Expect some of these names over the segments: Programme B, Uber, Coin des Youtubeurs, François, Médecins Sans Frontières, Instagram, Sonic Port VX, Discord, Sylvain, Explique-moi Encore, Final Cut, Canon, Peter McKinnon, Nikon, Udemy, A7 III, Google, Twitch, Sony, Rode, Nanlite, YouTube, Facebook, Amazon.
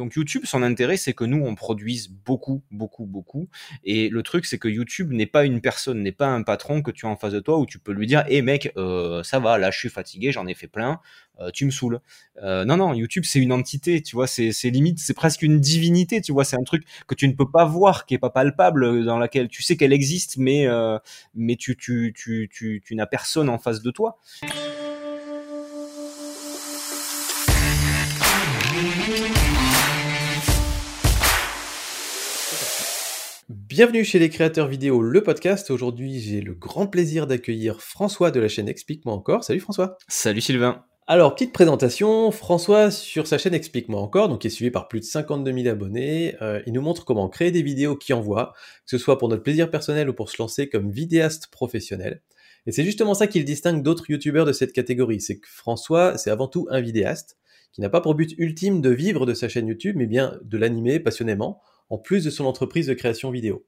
Donc YouTube, son intérêt, c'est que nous, on produise beaucoup. Et le truc, c'est que YouTube n'est pas une personne, n'est pas un patron que tu as en face de toi où tu peux lui dire « Eh mec, ça va, là, je suis fatigué, j'en ai fait plein, tu me saoules. » Non, YouTube, c'est une entité, tu vois, c'est limite, c'est presque une divinité, tu vois, c'est un truc que tu ne peux pas voir, qui n'est pas palpable, dans laquelle tu sais qu'elle existe, mais tu n'as personne en face de toi. Bienvenue chez les créateurs vidéo, le podcast. Aujourd'hui, j'ai le grand plaisir d'accueillir François de la chaîne Explique-moi Encore. Salut François. Salut Sylvain. Alors, petite présentation, François, sur sa chaîne Explique-moi Encore, donc qui est suivi par plus de 52 000 abonnés, il nous montre comment créer des vidéos qui envoient, que ce soit pour notre plaisir personnel ou pour se lancer comme vidéaste professionnel. Et c'est justement ça qui le distingue d'autres youtubeurs de cette catégorie, c'est que François, c'est avant tout un vidéaste qui n'a pas pour but ultime de vivre de sa chaîne YouTube, mais bien de l'animer passionnément, en plus de son entreprise de création vidéo.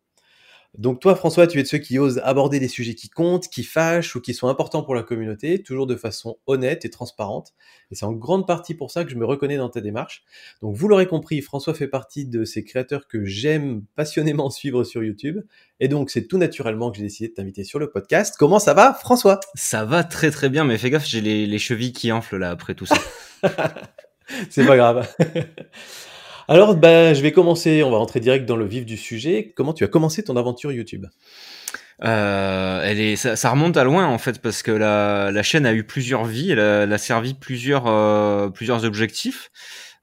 Donc toi, François, tu es de ceux qui osent aborder des sujets qui comptent, qui fâchent ou qui sont importants pour la communauté, toujours de façon honnête et transparente. Et c'est en grande partie pour ça que je me reconnais dans ta démarche. Donc vous l'aurez compris, François fait partie de ces créateurs que j'aime passionnément suivre sur YouTube. Et donc c'est tout naturellement que j'ai décidé de t'inviter sur le podcast. Comment ça va, François ? Ça va très très bien, mais fais gaffe, j'ai les chevilles qui enflent là après tout ça. C'est pas grave. Alors, je vais commencer, on va rentrer direct dans le vif du sujet. Comment tu as commencé ton aventure YouTube ? Ça remonte à loin en fait, parce que la chaîne a eu plusieurs vies, elle a servi plusieurs objectifs.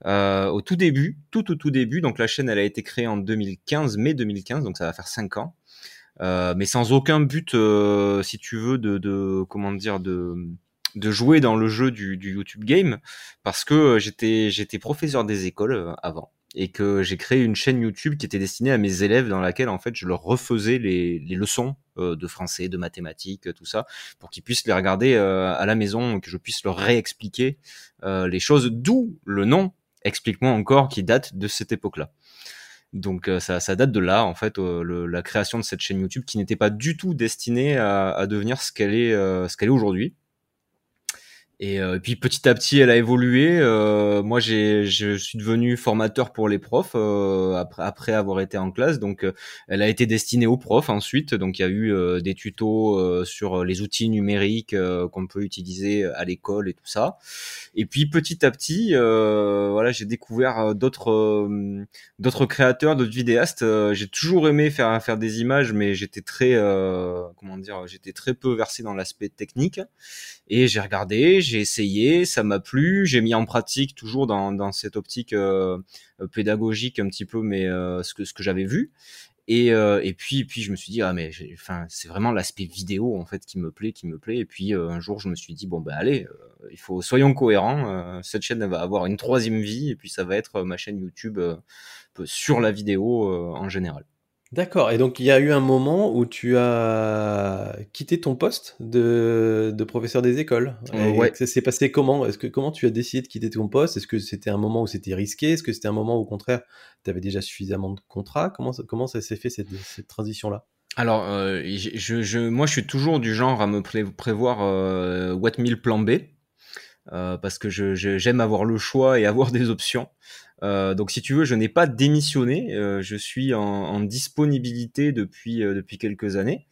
Au tout début, tout début, donc la chaîne elle a été créée en 2015, mai 2015, donc ça va faire 5 ans. Mais sans aucun but, si tu veux, de jouer dans le jeu du YouTube Game, parce que j'étais professeur des écoles avant et que j'ai créé une chaîne YouTube qui était destinée à mes élèves, dans laquelle en fait je leur refaisais les leçons de français, de mathématiques, tout ça, pour qu'ils puissent les regarder à la maison, que je puisse leur réexpliquer les choses, d'où le nom Explique-moi Encore qui date de cette époque-là. Donc ça date de là en fait, la création de cette chaîne YouTube qui n'était pas du tout destinée à devenir ce qu'elle est aujourd'hui. Et puis petit à petit, elle a évolué. Moi, je suis devenu formateur pour les profs après avoir été en classe. Donc, elle a été destinée aux profs ensuite. Donc, il y a eu des tutos sur les outils numériques qu'on peut utiliser à l'école et tout ça. Et puis petit à petit, voilà, j'ai découvert d'autres créateurs, d'autres vidéastes. J'ai toujours aimé faire des images, mais j'étais très j'étais très peu versé dans l'aspect technique. Et j'ai regardé. J'ai essayé, ça m'a plu, j'ai mis en pratique toujours dans cette optique pédagogique un petit peu, mais ce que j'avais vu. Et puis je me suis dit c'est vraiment l'aspect vidéo en fait qui me plaît. Et puis un jour je me suis dit soyons cohérents, cette chaîne va avoir une troisième vie et puis ça va être ma chaîne YouTube sur la vidéo en général. D'accord, et donc il y a eu un moment où tu as quitté ton poste de professeur des écoles. Ouais. Ça s'est passé comment ? Comment tu as décidé de quitter ton poste ? Est-ce que c'était un moment où c'était risqué ? Est-ce que c'était un moment où, au contraire, tu avais déjà suffisamment de contrats ? Comment ça s'est fait cette transition-là ? Alors, moi je suis toujours du genre à me prévoir what mille plan B, parce que j'aime avoir le choix et avoir des options. Donc si tu veux, je n'ai pas démissionné, je suis en disponibilité depuis quelques années.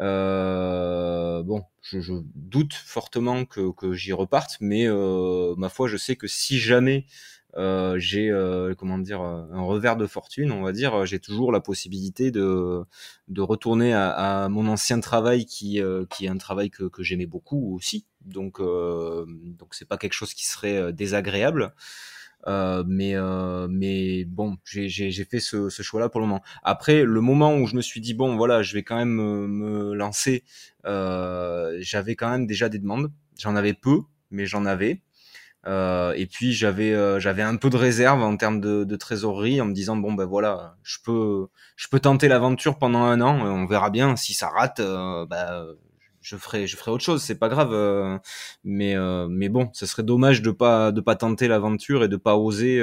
Je doute fortement que j'y reparte, mais ma foi, je sais que si jamais j'ai un revers de fortune, on va dire, j'ai toujours la possibilité de retourner à mon ancien travail qui est un travail que j'aimais beaucoup aussi. Donc c'est pas quelque chose qui serait désagréable. J'ai fait ce choix-là pour le moment. Après, le moment où je me suis dit je vais quand même me lancer, j'avais quand même déjà des demandes. J'en avais peu, mais j'en avais. Et puis j'avais un peu de réserve en termes de trésorerie, en me disant je peux tenter l'aventure pendant un an. On verra bien. Si ça rate, Je ferai autre chose, c'est pas grave, mais bon, ça serait dommage de pas tenter l'aventure et de pas oser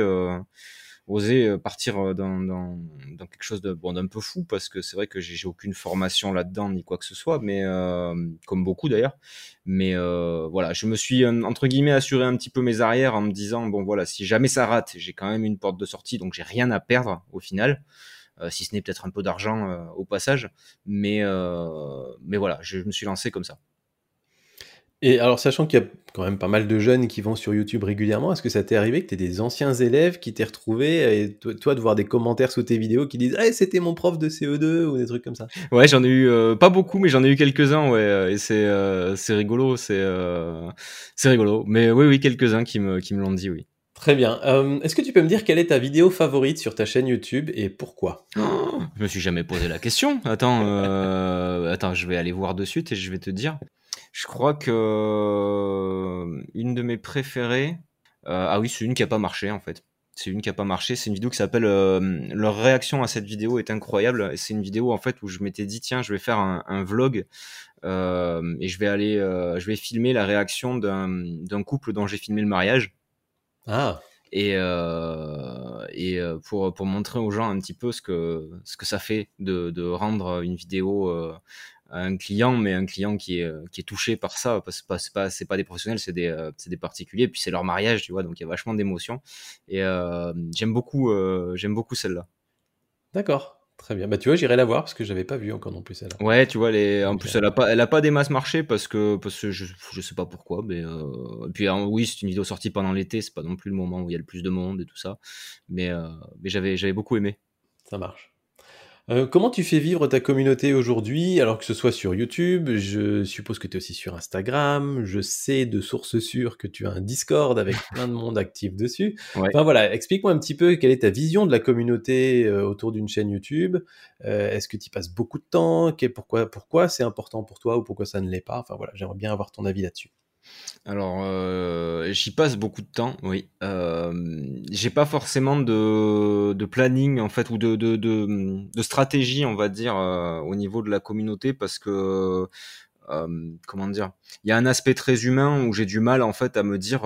oser partir dans quelque chose de bon, d'un peu fou, parce que c'est vrai que j'ai aucune formation là-dedans ni quoi que ce soit, mais comme beaucoup d'ailleurs, mais voilà, je me suis entre guillemets assuré un petit peu mes arrières en me disant bon voilà, si jamais ça rate, j'ai quand même une porte de sortie, donc j'ai rien à perdre au final. Si ce n'est peut-être un peu d'argent au passage, mais voilà, je me suis lancé comme ça. Et alors, sachant qu'il y a quand même pas mal de jeunes qui vont sur YouTube régulièrement, est-ce que ça t'est arrivé que t'aies des anciens élèves qui t'aient retrouvé et toi de voir des commentaires sous tes vidéos qui disent « Ah, hey, c'était mon prof de CO2 » ou des trucs comme ça? Ouais, j'en ai eu, pas beaucoup, mais j'en ai eu quelques-uns, ouais, et c'est rigolo, c'est rigolo. Mais oui, quelques-uns qui me l'ont dit, oui. Très bien. Est-ce que tu peux me dire quelle est ta vidéo favorite sur ta chaîne YouTube et pourquoi? Oh, je me suis jamais posé la question. Attends, je vais aller voir de suite et je vais te dire. Je crois que une de mes préférées... ah oui, c'est une qui n'a pas marché en fait. C'est une qui n'a pas marché. C'est une vidéo qui s'appelle « Leur réaction à cette vidéo est incroyable ». Et c'est une vidéo en fait où je m'étais dit « Tiens, je vais faire un vlog ». Et je vais filmer la réaction d'un couple dont j'ai filmé le mariage. Ah. Et pour montrer aux gens un petit peu ce que ça fait de rendre une vidéo à un client, mais un client qui est touché par ça, parce que c'est pas des professionnels, c'est des particuliers, et puis c'est leur mariage, tu vois, donc il y a vachement d'émotions, et j'aime beaucoup celle-là. D'accord. Très bien, bah tu vois, j'irai la voir parce que j'avais pas vu encore non plus celle-là. Ouais, tu vois, en plus elle a pas des masses marché parce que je sais pas pourquoi, mais et puis oui, c'est une vidéo sortie pendant l'été, c'est pas non plus le moment où il y a le plus de monde et tout ça, mais j'avais beaucoup aimé. Ça marche. Comment tu fais vivre ta communauté aujourd'hui, alors que ce soit sur YouTube, je suppose que tu es aussi sur Instagram, je sais de sources sûres que tu as un Discord avec plein de monde actif dessus. Ouais. Enfin voilà, explique-moi un petit peu quelle est ta vision de la communauté autour d'une chaîne YouTube. Est-ce que tu y passes beaucoup de temps? Pourquoi c'est important pour toi ou pourquoi ça ne l'est pas? Enfin voilà, j'aimerais bien avoir ton avis là-dessus. Alors, j'y passe beaucoup de temps, oui. J'ai pas forcément de planning en fait, ou de stratégie, on va dire, au niveau de la communauté, parce que comment dire, il y a un aspect très humain où j'ai du mal en fait à me dire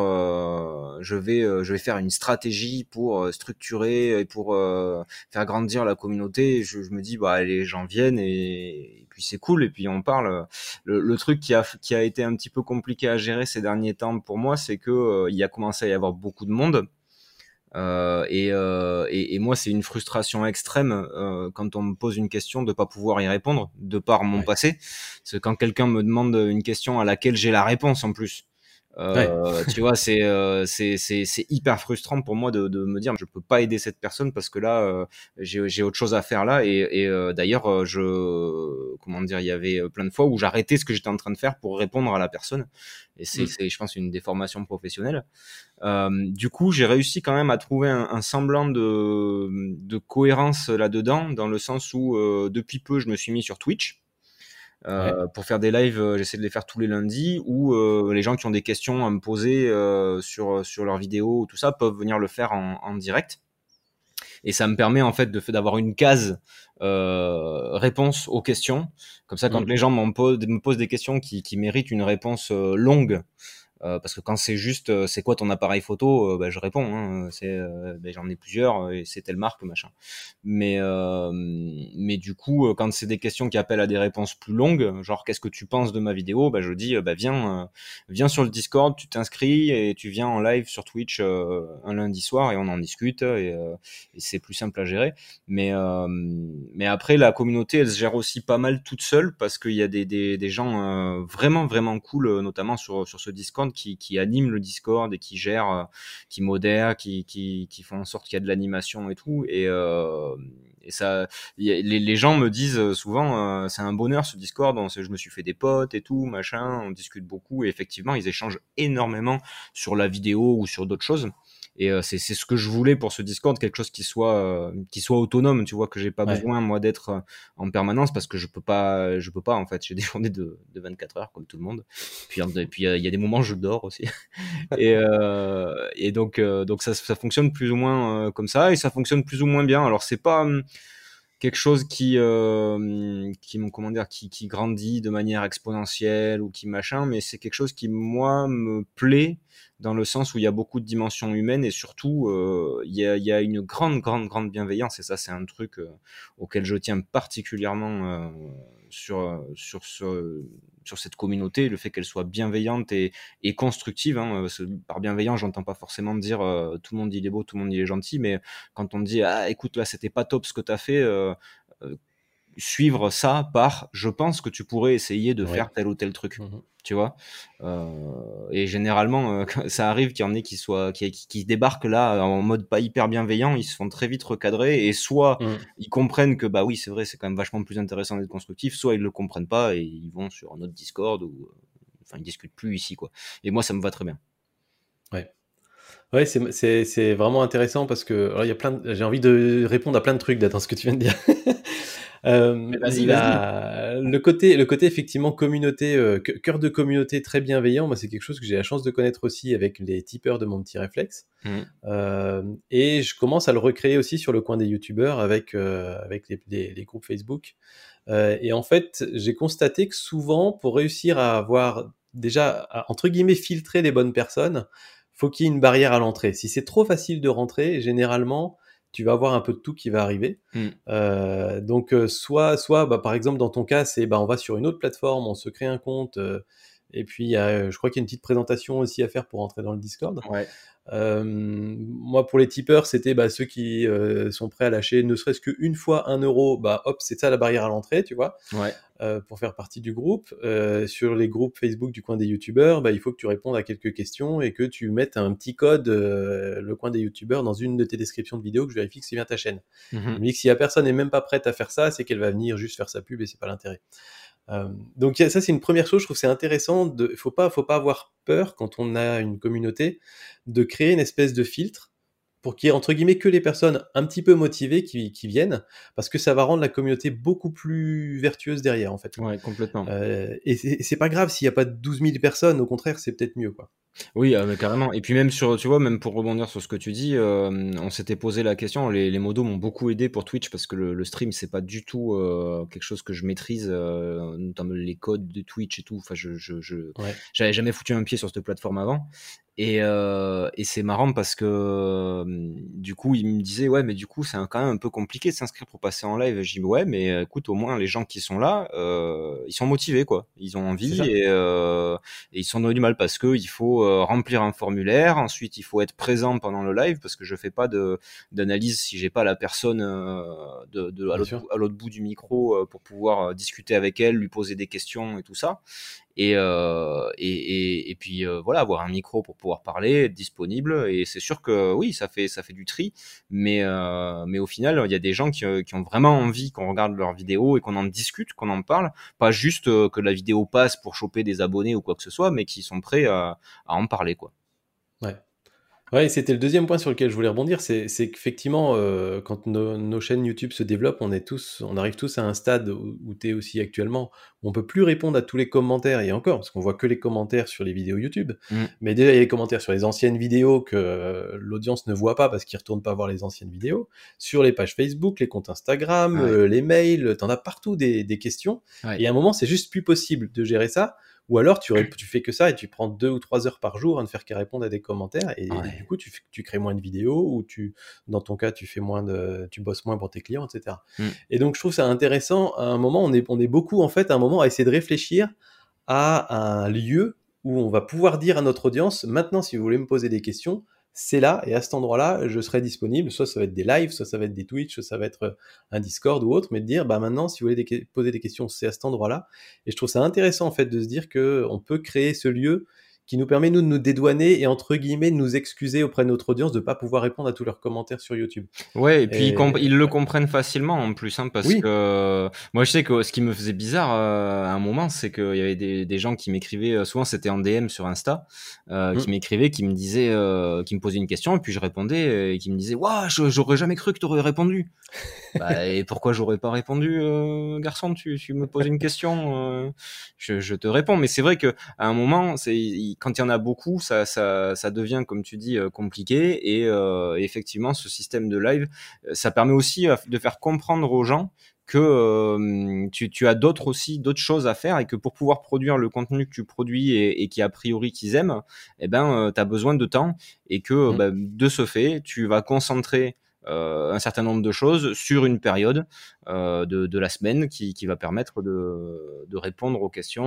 je vais faire une stratégie pour structurer et pour faire grandir la communauté. Je me dis bah les gens viennent et puis c'est cool et puis on parle. Le truc qui a été un petit peu compliqué à gérer ces derniers temps pour moi, c'est que il y a commencé à y avoir beaucoup de monde. Et moi c'est une frustration extrême quand on me pose une question de pas pouvoir y répondre de par mon passé. C'est quand quelqu'un me demande une question à laquelle j'ai la réponse en plus. Tu vois, c'est hyper frustrant pour moi de me dire je peux pas aider cette personne parce que là j'ai autre chose à faire là, et d'ailleurs il y avait plein de fois où j'arrêtais ce que j'étais en train de faire pour répondre à la personne, et c'est je pense une déformation professionnelle. Du coup j'ai réussi quand même à trouver un semblant de cohérence là-dedans, dans le sens où depuis peu je me suis mis sur Twitch. Pour faire des lives, j'essaie de les faire tous les lundis, où les gens qui ont des questions à me poser sur leurs vidéos, tout ça, peuvent venir le faire en direct. Et ça me permet en fait d'avoir une case réponse aux questions. Comme ça, quand les gens me posent des questions qui méritent une réponse longue, parce que quand c'est juste c'est quoi ton appareil photo, je réponds hein, j'en ai plusieurs et c'est telle marque machin, mais du coup quand c'est des questions qui appellent à des réponses plus longues, genre qu'est-ce que tu penses de ma vidéo, je dis viens sur le Discord, tu t'inscris et tu viens en live sur Twitch un lundi soir et on en discute, et c'est plus simple à gérer, mais après la communauté elle se gère aussi pas mal toute seule, parce qu'il y a des gens vraiment vraiment cool, notamment sur ce Discord qui anime le Discord et qui gère, qui modère, qui font en sorte qu'il y a de l'animation et tout, et ça les gens me disent souvent c'est un bonheur ce Discord, je me suis fait des potes et tout machin, on discute beaucoup, et effectivement ils échangent énormément sur la vidéo ou sur d'autres choses, et c'est ce que je voulais pour ce Discord, quelque chose qui soit autonome, tu vois, que j'ai pas besoin moi d'être en permanence, parce que je peux pas en fait, j'ai des journées de 24 heures comme tout le monde, puis il y a des moments où je dors aussi et donc ça fonctionne plus ou moins comme ça, et ça fonctionne plus ou moins bien. Alors c'est pas quelque chose qui grandit de manière exponentielle ou qui machin, mais c'est quelque chose qui moi me plaît dans le sens où il y a beaucoup de dimensions humaines et surtout il y a une grande bienveillance, et ça c'est un truc auquel je tiens particulièrement sur cette communauté, le fait qu'elle soit bienveillante et constructive, hein, parce que par bienveillant j'entends pas forcément dire tout le monde il est beau, tout le monde il est gentil, mais quand on dit ah écoute là c'était pas top ce que t'as fait, suivre ça par je pense que tu pourrais essayer de faire tel ou tel truc, tu vois, et généralement ça arrive qu'il y en ait qui débarquent là en mode pas hyper bienveillant, ils se font très vite recadrer et soit ils comprennent que bah oui c'est vrai c'est quand même vachement plus intéressant d'être constructif, soit ils le comprennent pas et ils vont sur un autre Discord ou enfin ils discutent plus ici quoi, et moi ça me va très bien. Ouais, c'est vraiment intéressant parce que alors, j'ai envie de répondre à plein de trucs dans ce que tu viens de dire. Vas-y. Le côté effectivement communauté, cœur de communauté très bienveillant, moi c'est quelque chose que j'ai la chance de connaître aussi avec les tipeurs de mon petit réflexe. Et je commence à le recréer aussi sur le coin des youtubeurs avec les groupes Facebook. Et en fait, j'ai constaté que souvent, pour réussir à avoir déjà, à, entre guillemets, filtrer les bonnes personnes, faut qu'il y ait une barrière à l'entrée. Si c'est trop facile de rentrer, généralement, tu vas avoir un peu de tout qui va arriver. Donc, soit bah, par exemple, dans ton cas, c'est on va sur une autre plateforme, on se crée un compte, et puis je crois qu'il y a une petite présentation aussi à faire pour entrer dans le Discord. Moi, pour les tipeurs, c'était ceux qui sont prêts à lâcher ne serait-ce qu'une fois 1 euro, hop, c'est ça la barrière à l'entrée, tu vois, pour faire partie du groupe. Sur les groupes Facebook du coin des youtubeurs, il faut que tu répondes à quelques questions et que tu mettes un petit code, le coin des youtubeurs, dans une de tes descriptions de vidéos, que je vérifie que c'est bien ta chaîne. Mais que si la personne n'est même pas prête à faire ça, c'est qu'elle va venir juste faire sa pub et c'est pas l'intérêt. Donc ça c'est une première chose, je trouve que c'est intéressant, faut pas avoir peur quand on a une communauté de créer une espèce de filtre pour qu'il y ait entre guillemets que les personnes un petit peu motivées qui viennent, parce que ça va rendre la communauté beaucoup plus vertueuse derrière en fait. Ouais, complètement. Et c'est pas grave s'il n'y a pas 12 000 personnes, au contraire c'est peut-être mieux quoi. Oui, carrément. Et puis même sur, tu vois, même pour rebondir sur ce que tu dis, on s'était posé la question. Les modos m'ont beaucoup aidé pour Twitch parce que le stream c'est pas du tout quelque chose que je maîtrise, notamment les codes de Twitch et tout. Enfin, j'avais jamais foutu un pied sur cette plateforme avant. Et c'est marrant parce que du coup il me disait ouais mais du coup c'est quand même un peu compliqué de s'inscrire pour passer en live, et je dis ouais mais écoute au moins les gens qui sont là ils sont motivés quoi, ils ont envie et ils sont donnés du mal parce que il faut remplir un formulaire, ensuite il faut être présent pendant le live parce que je fais pas d'analyse si j'ai pas la personne à l'autre bout du micro pour pouvoir discuter avec elle, lui poser des questions et tout ça. Et puis voilà, avoir un micro pour pouvoir parler, être disponible, et c'est sûr que oui ça fait du tri, mais au final il y a des gens qui ont vraiment envie qu'on regarde leurs vidéos et qu'on en discute, qu'on en parle, pas juste que la vidéo passe pour choper des abonnés ou quoi que ce soit, mais qui sont prêts à en parler quoi. Ouais, c'était le deuxième point sur lequel je voulais rebondir, c'est qu'effectivement, quand nos chaînes YouTube se développent, on arrive tous à un stade où tu es aussi actuellement, où on peut plus répondre à tous les commentaires, et encore, parce qu'on voit que les commentaires sur les vidéos YouTube, mais déjà il y a les commentaires sur les anciennes vidéos que l'audience ne voit pas parce qu'ils retournent pas voir les anciennes vidéos, sur les pages Facebook, les comptes Instagram, les mails, t'en as partout des questions, et à un moment c'est juste plus possible de gérer ça. Ou alors, tu fais que ça et tu prends 2 ou 3 heures par jour à ne faire qu'à répondre à des commentaires et du coup, tu crées moins de vidéos ou dans ton cas, tu bosses moins pour tes clients, etc. Et donc, je trouve ça intéressant. À un moment, on est beaucoup, en fait, à un moment, à essayer de réfléchir à un lieu où on va pouvoir dire à notre audience, maintenant, si vous voulez me poser des questions, c'est là et à cet endroit-là, je serai disponible. Soit ça va être des lives, soit ça va être des Twitch, soit ça va être un Discord ou autre, mais de dire, maintenant, si vous voulez poser des questions, c'est à cet endroit-là. Et je trouve ça intéressant, en fait, de se dire qu'on peut créer ce lieu qui nous permet, nous, de nous dédouaner et, entre guillemets, de nous excuser auprès de notre audience de ne pas pouvoir répondre à tous leurs commentaires sur YouTube. Ouais, et puis ils le comprennent facilement, en plus, hein, parce que... Moi, je sais que ce qui me faisait bizarre à un moment, c'est qu'il y avait des gens qui m'écrivaient, souvent c'était en DM sur Insta, qui m'écrivaient, qui me disaient, qui me posaient une question, et puis je répondais, et qui me disaient « Waouh, j'aurais jamais cru que tu aurais répondu !» Et pourquoi j'aurais pas répondu, garçon, tu me poses une question, je te réponds. Mais c'est vrai qu'à un moment, quand il y en a beaucoup, ça devient, comme tu dis, compliqué. Et effectivement, ce système de live, ça permet aussi de faire comprendre aux gens que tu as d'autres choses à faire et que pour pouvoir produire le contenu que tu produis et qui a priori qu'ils aiment, eh ben, tu as besoin de temps et que bah, de ce fait, tu vas concentrer un certain nombre de choses sur une période de la semaine qui va permettre de répondre aux questions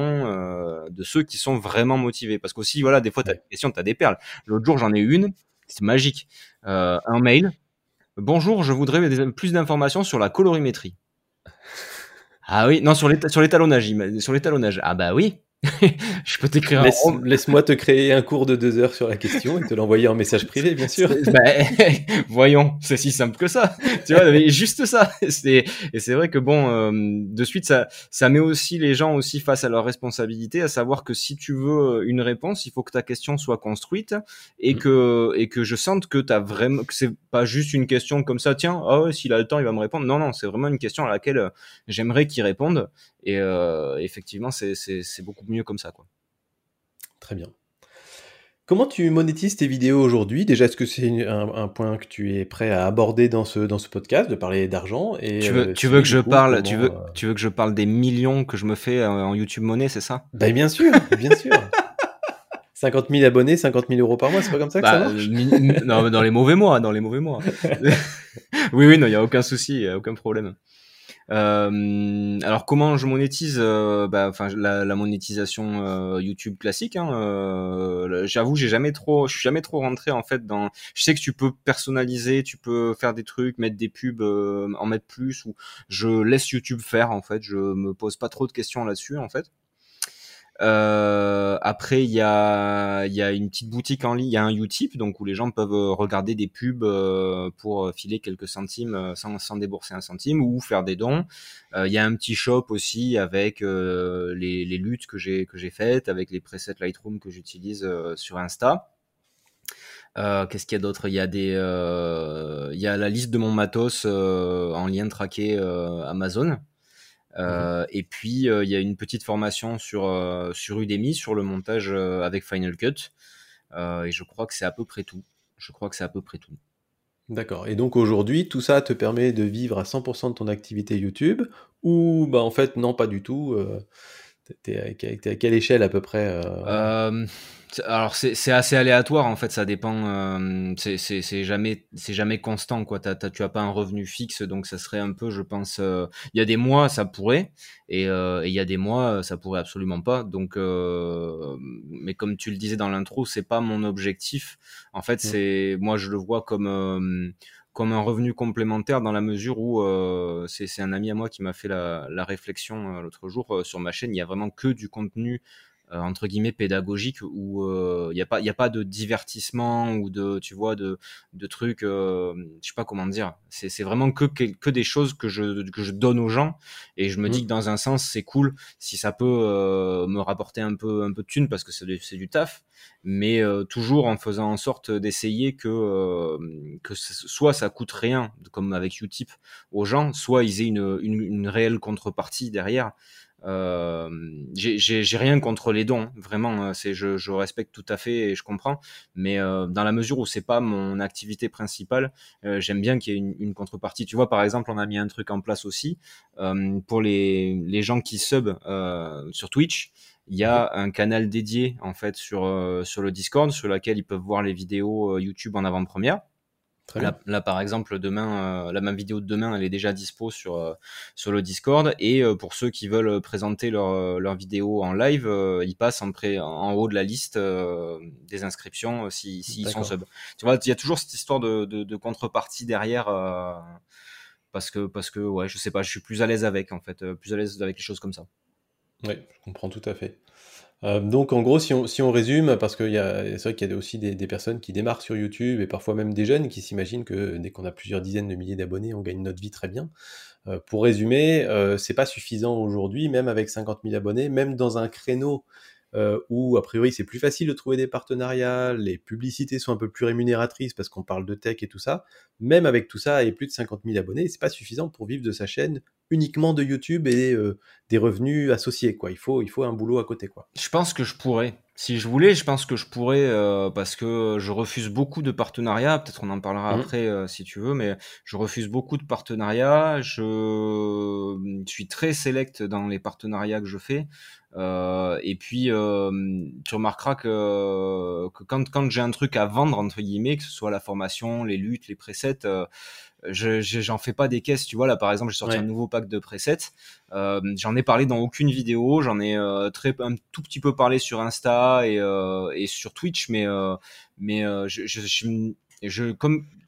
de ceux qui sont vraiment motivés. Parce qu'aussi, voilà, des fois, tu as des questions, tu as des perles. L'autre jour, j'en ai une, c'est magique, un mail. « Bonjour, je voudrais plus d'informations sur la colorimétrie. » Ah oui, non, sur l'étalonnage. Sur l'étalonnage. Ah bah oui, je peux t'écrire. Laisse-moi te créer un cours de 2 heures sur la question et te l'envoyer en message privé, bien sûr. Voyons, c'est si simple que ça. Tu vois, mais juste ça. Et c'est vrai que bon, de suite, ça met aussi les gens aussi face à leurs responsabilités, à savoir que si tu veux une réponse, il faut que ta question soit construite et que je sente que t'as vraiment, que c'est pas juste une question comme ça. Tiens, ah ouais, s'il a le temps, il va me répondre. Non, c'est vraiment une question à laquelle j'aimerais qu'il réponde. Et effectivement, c'est beaucoup mieux comme ça, quoi. Très bien. Comment tu monétises tes vidéos aujourd'hui? Déjà, est-ce que c'est un point que tu es prêt à aborder dans ce podcast, de parler d'argent? Et tu veux que je parle des millions que je me fais en YouTube Money, c'est ça? Ben bien sûr, bien sûr. 50 000 abonnés, 50 000 euros par mois, c'est pas comme ça que ça marche? Non, dans les mauvais mois. Oui, non, il y a aucun souci, y a aucun problème. Alors comment je monétise, la monétisation YouTube classique, hein, j'avoue je suis jamais trop rentré en fait dans. Je sais que tu peux personnaliser, tu peux faire des trucs, mettre des pubs, en mettre plus, ou je laisse YouTube faire en fait, je me pose pas trop de questions là-dessus en fait. Après il y a une petite boutique en ligne, il y a un uTip donc où les gens peuvent regarder des pubs pour filer quelques centimes sans débourser un centime ou faire des dons. Il y a un petit shop aussi avec les luttes que j'ai faites, avec les presets Lightroom que j'utilise sur Insta. Qu'est-ce qu'il y a d'autre? Il y a la liste de mon matos en lien traqué Amazon. Et puis il y a une petite formation sur Udemy sur le montage avec Final Cut et je crois que c'est à peu près tout. D'accord. Et donc aujourd'hui, tout ça te permet de vivre à 100% de ton activité YouTube ou en fait non pas du tout. T'es à quelle échelle à peu près Alors c'est assez aléatoire en fait, ça dépend. C'est jamais constant quoi. Tu as pas un revenu fixe donc ça serait un peu, je pense. Il y a des mois ça pourrait et il y a des mois ça pourrait absolument pas. Donc mais comme tu le disais dans l'intro, c'est pas mon objectif. En fait c'est moi je le vois comme un revenu complémentaire dans la mesure où c'est un ami à moi qui m'a fait la réflexion l'autre jour sur ma chaîne. Il y a vraiment que du contenu entre guillemets pédagogique où il y a pas de divertissement ou de tu vois de trucs je sais pas comment dire, c'est vraiment que des choses que je donne aux gens et je me dis que dans un sens c'est cool si ça peut me rapporter un peu de thunes parce que c'est du taf mais toujours en faisant en sorte d'essayer que soit ça coûte rien comme avec uTip aux gens, soit ils aient une réelle contrepartie derrière. J'ai rien contre les dons, vraiment. Je respecte tout à fait et je comprends. Mais dans la mesure où c'est pas mon activité principale, j'aime bien qu'il y ait une contrepartie. Tu vois, par exemple, on a mis un truc en place aussi pour les gens qui sub sur Twitch. Il y a un canal dédié en fait sur le Discord, sur lequel ils peuvent voir les vidéos YouTube en avant-première. Là, par exemple, demain, la même vidéo de demain, elle est déjà dispo sur le Discord. Et pour ceux qui veulent présenter leur vidéo en live, ils passent en haut de la liste des inscriptions s'ils sont sub. Tu vois, il y a toujours cette histoire de contrepartie derrière parce que ouais, je sais pas, je suis plus à l'aise avec en fait, les choses comme ça. Oui, je comprends tout à fait. Donc en gros, si on résume, parce que c'est vrai qu'il y a aussi des personnes qui démarrent sur YouTube et parfois même des jeunes qui s'imaginent que dès qu'on a plusieurs dizaines de milliers d'abonnés, on gagne notre vie très bien. Pour résumer, c'est pas suffisant aujourd'hui, même avec 50 000 abonnés, même dans un créneau où a priori c'est plus facile de trouver des partenariats, les publicités sont un peu plus rémunératrices parce qu'on parle de tech et tout ça, même avec tout ça et plus de 50 000 abonnés, c'est pas suffisant pour vivre de sa chaîne uniquement de YouTube et des revenus associés, quoi. Il faut un boulot à côté, quoi. Je pense que je pourrais. Si je voulais, je pense que je pourrais, parce que je refuse beaucoup de partenariats. Peut-être on en parlera après si tu veux, mais je refuse beaucoup de partenariats. Je suis très select dans les partenariats que je fais. Et puis, tu remarqueras que quand j'ai un truc à vendre, entre guillemets, que ce soit la formation, les luttes, les presets, j'en fais pas des caisses, tu vois. Là, par exemple, j'ai sorti un nouveau pack de presets. J'en ai parlé dans aucune vidéo. J'en ai un tout petit peu parlé sur Insta et sur Twitch, mais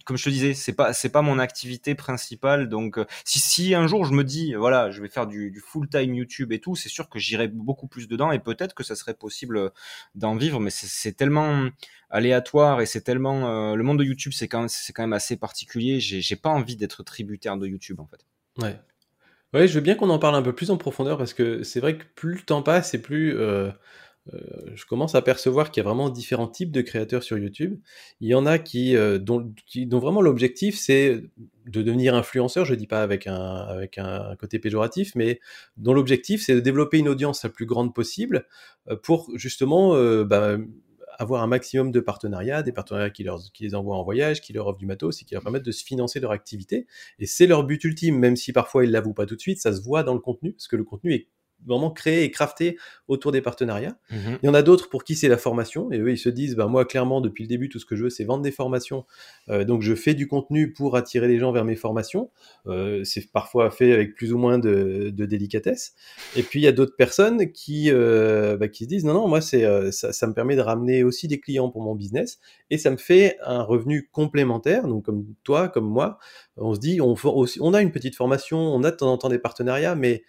comme je te disais, c'est pas mon activité principale. Donc, si un jour je me dis, voilà, je vais faire du full-time YouTube et tout, c'est sûr que j'irai beaucoup plus dedans et peut-être que ça serait possible d'en vivre. Mais c'est tellement aléatoire et c'est tellement le monde de YouTube, c'est quand même assez particulier. J'ai pas envie d'être tributaire de YouTube, en fait. Ouais. Ouais, je veux bien qu'on en parle un peu plus en profondeur parce que c'est vrai que plus le temps passe et plus je commence à percevoir qu'il y a vraiment différents types de créateurs sur YouTube. Il y en a dont vraiment l'objectif c'est de devenir influenceur, je dis pas avec un côté péjoratif, mais dont l'objectif c'est de développer une audience la plus grande possible pour justement avoir un maximum de partenariats, des partenariats qui les envoient en voyage, qui leur offrent du matos et qui leur permettent de se financer leur activité. Et c'est leur but ultime, même si parfois ils ne l'avouent pas tout de suite, ça se voit dans le contenu, parce que le contenu est vraiment créé et crafté autour des partenariats. Il y en a d'autres pour qui c'est la formation, et eux ils se disent, moi clairement depuis le début tout ce que je veux c'est vendre des formations, donc je fais du contenu pour attirer les gens vers mes formations. C'est parfois fait avec plus ou moins de délicatesse. Et puis il y a d'autres personnes qui se disent non, moi ça me permet de ramener aussi des clients pour mon business et ça me fait un revenu complémentaire. Donc comme toi, comme moi, on se dit on a une petite formation, on a de temps en temps des partenariats, mais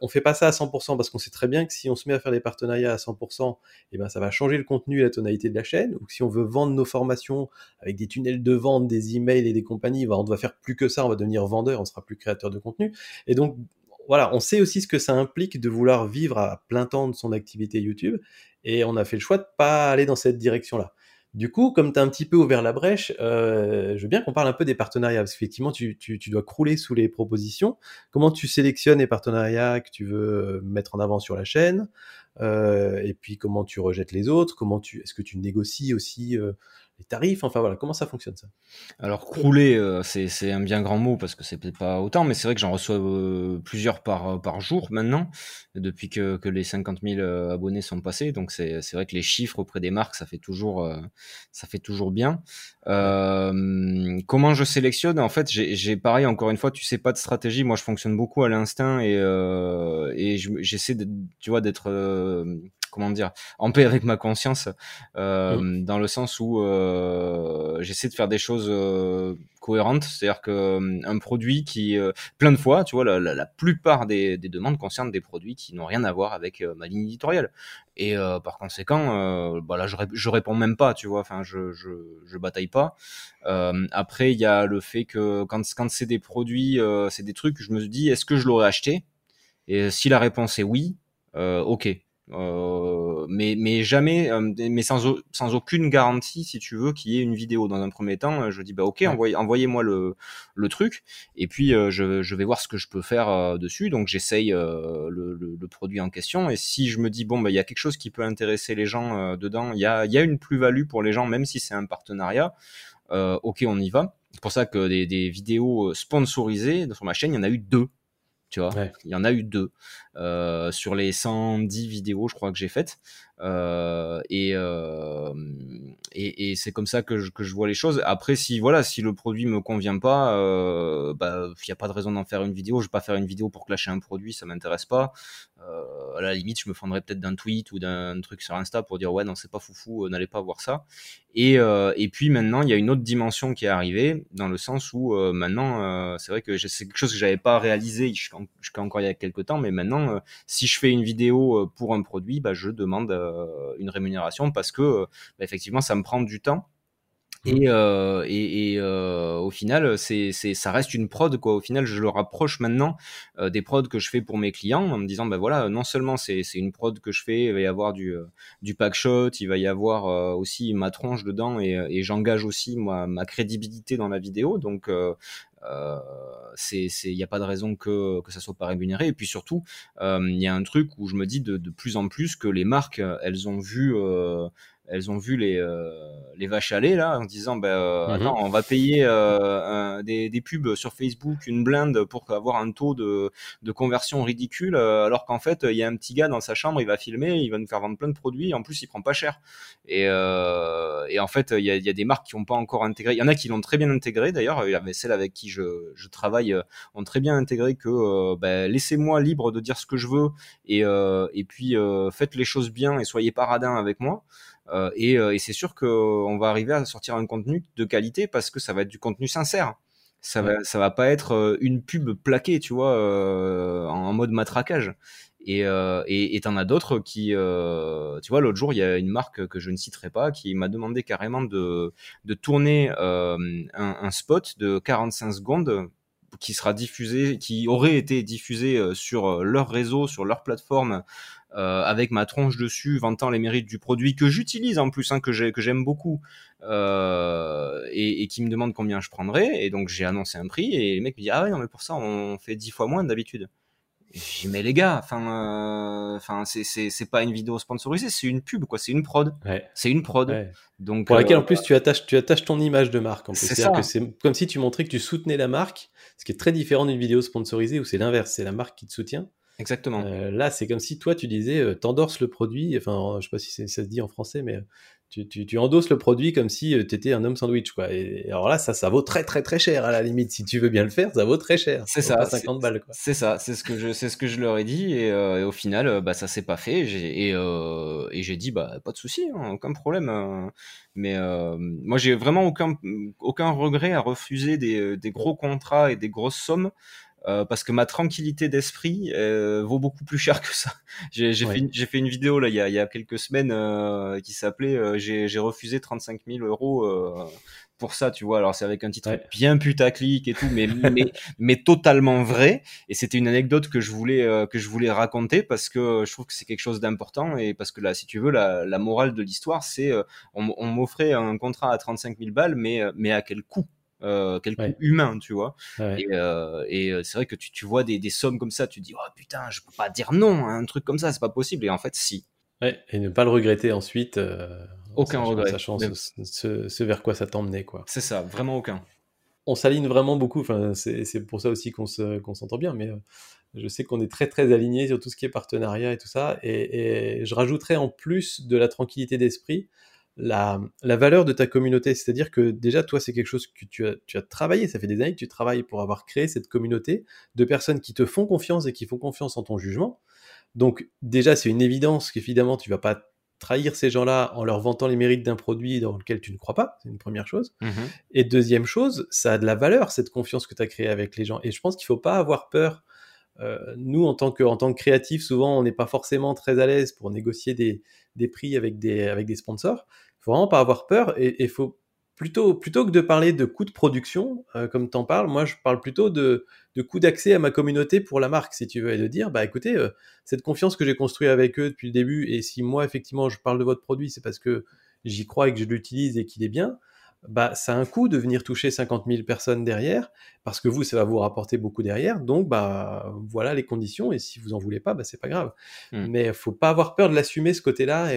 on fait pas ça à 100% parce qu'on sait très bien que si on se met à faire des partenariats à 100%, ça va changer le contenu et la tonalité de la chaîne. Ou si on veut vendre nos formations avec des tunnels de vente, des emails et des compagnies, on doit faire plus que ça, on va devenir vendeur, on sera plus créateur de contenu. Et donc voilà, on sait aussi ce que ça implique de vouloir vivre à plein temps de son activité YouTube, et on a fait le choix de pas aller dans cette direction-là. Du coup, comme tu as un petit peu ouvert la brèche, je veux bien qu'on parle un peu des partenariats, parce qu'effectivement, tu dois crouler sous les propositions. Comment tu sélectionnes les partenariats que tu veux mettre en avant sur la chaîne, et puis comment tu rejettes les autres, est-ce que tu négocies aussi les tarifs, comment ça fonctionne, ça? Alors, crouler, c'est un bien grand mot parce que c'est peut-être pas autant, mais c'est vrai que j'en reçois plusieurs par jour maintenant, depuis que les 50 000 abonnés sont passés. Donc, c'est vrai que les chiffres auprès des marques, ça fait toujours bien. Comment je sélectionne? En fait, j'ai pareil, encore une fois, tu sais, pas de stratégie. Moi, je fonctionne beaucoup à l'instinct et j'essaie d'être... en paix avec ma conscience, dans le sens où j'essaie de faire des choses cohérentes, c'est-à-dire qu'un produit qui, plein de fois, tu vois, la plupart des demandes concernent des produits qui n'ont rien à voir avec ma ligne éditoriale, et par conséquent, là, je réponds même pas, tu vois, enfin, je bataille pas. Après, il y a le fait que quand c'est des produits, c'est des trucs, je me dis, est-ce que je l'aurais acheté? Et si la réponse est oui, ok. Mais jamais, mais sans aucune garantie, si tu veux, qu'il y ait une vidéo. Dans un premier temps, je dis ok, envoyez-moi le truc, et puis je vais voir ce que je peux faire dessus. Donc j'essaye le produit en question, et si je me dis il y a quelque chose qui peut intéresser les gens dedans, il y a une plus-value pour les gens, même si c'est un partenariat, ok, on y va. C'est pour ça que des vidéos sponsorisées sur ma chaîne, il y en a eu 2. Tu vois, il y en a eu 2 sur les 110 vidéos, je crois, que j'ai faites. Et c'est comme ça que je vois les choses. Après, si le produit me convient pas, y a pas de raison d'en faire une vidéo. Je vais pas faire une vidéo pour clasher un produit, ça m'intéresse pas. À la limite, je me fendrais peut-être d'un tweet ou d'un truc sur Insta pour dire non, c'est pas foufou, n'allez pas voir ça. Et puis maintenant, il y a une autre dimension qui est arrivée, dans le sens où maintenant, c'est vrai que c'est quelque chose que j'avais pas réalisé jusqu'à encore il y a quelques temps, mais maintenant, si je fais une vidéo pour un produit, je demande une rémunération, parce que effectivement ça me prend du temps, et au final ça reste une prod, quoi. Au final, je le rapproche maintenant des prods que je fais pour mes clients, en me disant non seulement c'est une prod que je fais, il va y avoir du pack shot, il va y avoir aussi ma tronche dedans, et j'engage aussi ma crédibilité dans la vidéo. Donc Il n'y a pas de raison que ça soit pas rémunéré. Et puis surtout, il y a un truc où je me dis de plus en plus que les marques, elles ont vu les vaches aller là, en disant attends, on va payer des pubs sur Facebook une blinde pour avoir un taux de conversion ridicule, alors qu'en fait il y a un petit gars dans sa chambre, il va filmer, il va nous faire vendre plein de produits, en plus il prend pas cher. Et en fait il y a des marques qui n'ont pas encore intégré, il y en a qui l'ont très bien intégré d'ailleurs, celles avec qui je travaille ont très bien intégré que laissez-moi libre de dire ce que je veux, et puis faites les choses bien et soyez pas radins avec moi. Et c'est sûr qu'on va arriver à sortir un contenu de qualité, parce que ça va être du contenu sincère. Ça va pas être une pub plaquée, tu vois, en mode matraquage. Et t'en as d'autres qui, tu vois, l'autre jour, il y a une marque que je ne citerai pas qui m'a demandé carrément de tourner un spot de 45 secondes qui sera diffusé, qui aurait été diffusé sur leur réseau, sur leur plateforme, avec ma tronche dessus, vantant les mérites du produit que j'utilise en plus, que j'aime beaucoup, et qui me demande combien je prendrais. Et donc j'ai annoncé un prix, et le mec me dit: ah ouais, non, mais pour ça on fait 10 fois moins d'habitude. Et je dis: mais les gars, c'est pas une vidéo sponsorisée, c'est une pub, quoi, c'est une prod. Ouais. C'est une prod. Ouais. Donc, pour laquelle en plus tu attaches ton image de marque. En plus. C'est-à-dire que c'est comme si tu montrais que tu soutenais la marque, ce qui est très différent d'une vidéo sponsorisée où c'est l'inverse, c'est la marque qui te soutient. Exactement. Là, c'est comme si toi, tu disais, t'endorses le produit. Enfin, je sais pas si ça se dit en français, mais tu endosses le produit comme si t'étais un homme sandwich, quoi. Et alors là, ça vaut très très très cher à la limite. Si tu veux bien le faire, ça vaut très cher. C'est ça. 50 balles, quoi. C'est ça. C'est ce que je leur ai dit. Et au final, ça s'est pas fait. Et j'ai dit, pas de souci, hein, aucun problème. Mais moi, j'ai vraiment aucun regret à refuser des gros contrats et des grosses sommes. Parce que ma tranquillité d'esprit vaut beaucoup plus cher que ça. J'ai fait une vidéo là il y a quelques semaines qui s'appelait j'ai refusé 35 000 euros pour ça, tu vois. Alors c'est avec un titre bien putaclic et tout, mais totalement vrai. Et c'était une anecdote que je voulais raconter, parce que je trouve que c'est quelque chose d'important, et parce que là, si tu veux, la morale de l'histoire, c'est on m'offrait un contrat à 35 000 balles, mais à quel coût? Quelqu'un humain, tu vois. Ouais. Et c'est vrai que tu vois des sommes comme ça, tu te dis: oh putain, je peux pas dire non à un truc comme ça, c'est pas possible. Et en fait, si. Ouais, et ne pas le regretter ensuite. Aucun regret. Sachant ce vers quoi ça t'emmenait, quoi. C'est ça, vraiment aucun. On s'aligne vraiment beaucoup. Enfin, c'est pour ça aussi qu'on s'entend bien. Mais je sais qu'on est très très alignés sur tout ce qui est partenariat et tout ça. Et je rajouterais, en plus de la tranquillité d'esprit, la valeur de ta communauté. C'est-à-dire que déjà, toi, c'est quelque chose que tu as travaillé, ça fait des années que tu travailles pour avoir créé cette communauté de personnes qui te font confiance et qui font confiance en ton jugement. Donc déjà, c'est une évidence qu'évidemment, tu ne vas pas trahir ces gens-là en leur vantant les mérites d'un produit dans lequel tu ne crois pas, c'est une première chose. Et deuxième chose, ça a de la valeur, cette confiance que tu as créée avec les gens. Et je pense qu'il ne faut pas avoir peur. Nous, en tant que créatifs, souvent, on n'est pas forcément très à l'aise pour négocier des prix avec des sponsors. Il ne faut vraiment pas avoir peur, et faut plutôt que de parler de coûts de production, comme tu en parles, moi, je parle plutôt de coûts d'accès à ma communauté pour la marque, si tu veux, et de dire, écoutez, cette confiance que j'ai construite avec eux depuis le début, et si moi, effectivement, je parle de votre produit, c'est parce que j'y crois et que je l'utilise et qu'il est bien. Ça a un coût de venir toucher 50 000 personnes derrière, parce que vous, ça va vous rapporter beaucoup derrière, donc voilà les conditions, et si vous en voulez pas, c'est pas grave. Mais faut pas avoir peur de l'assumer, ce côté-là.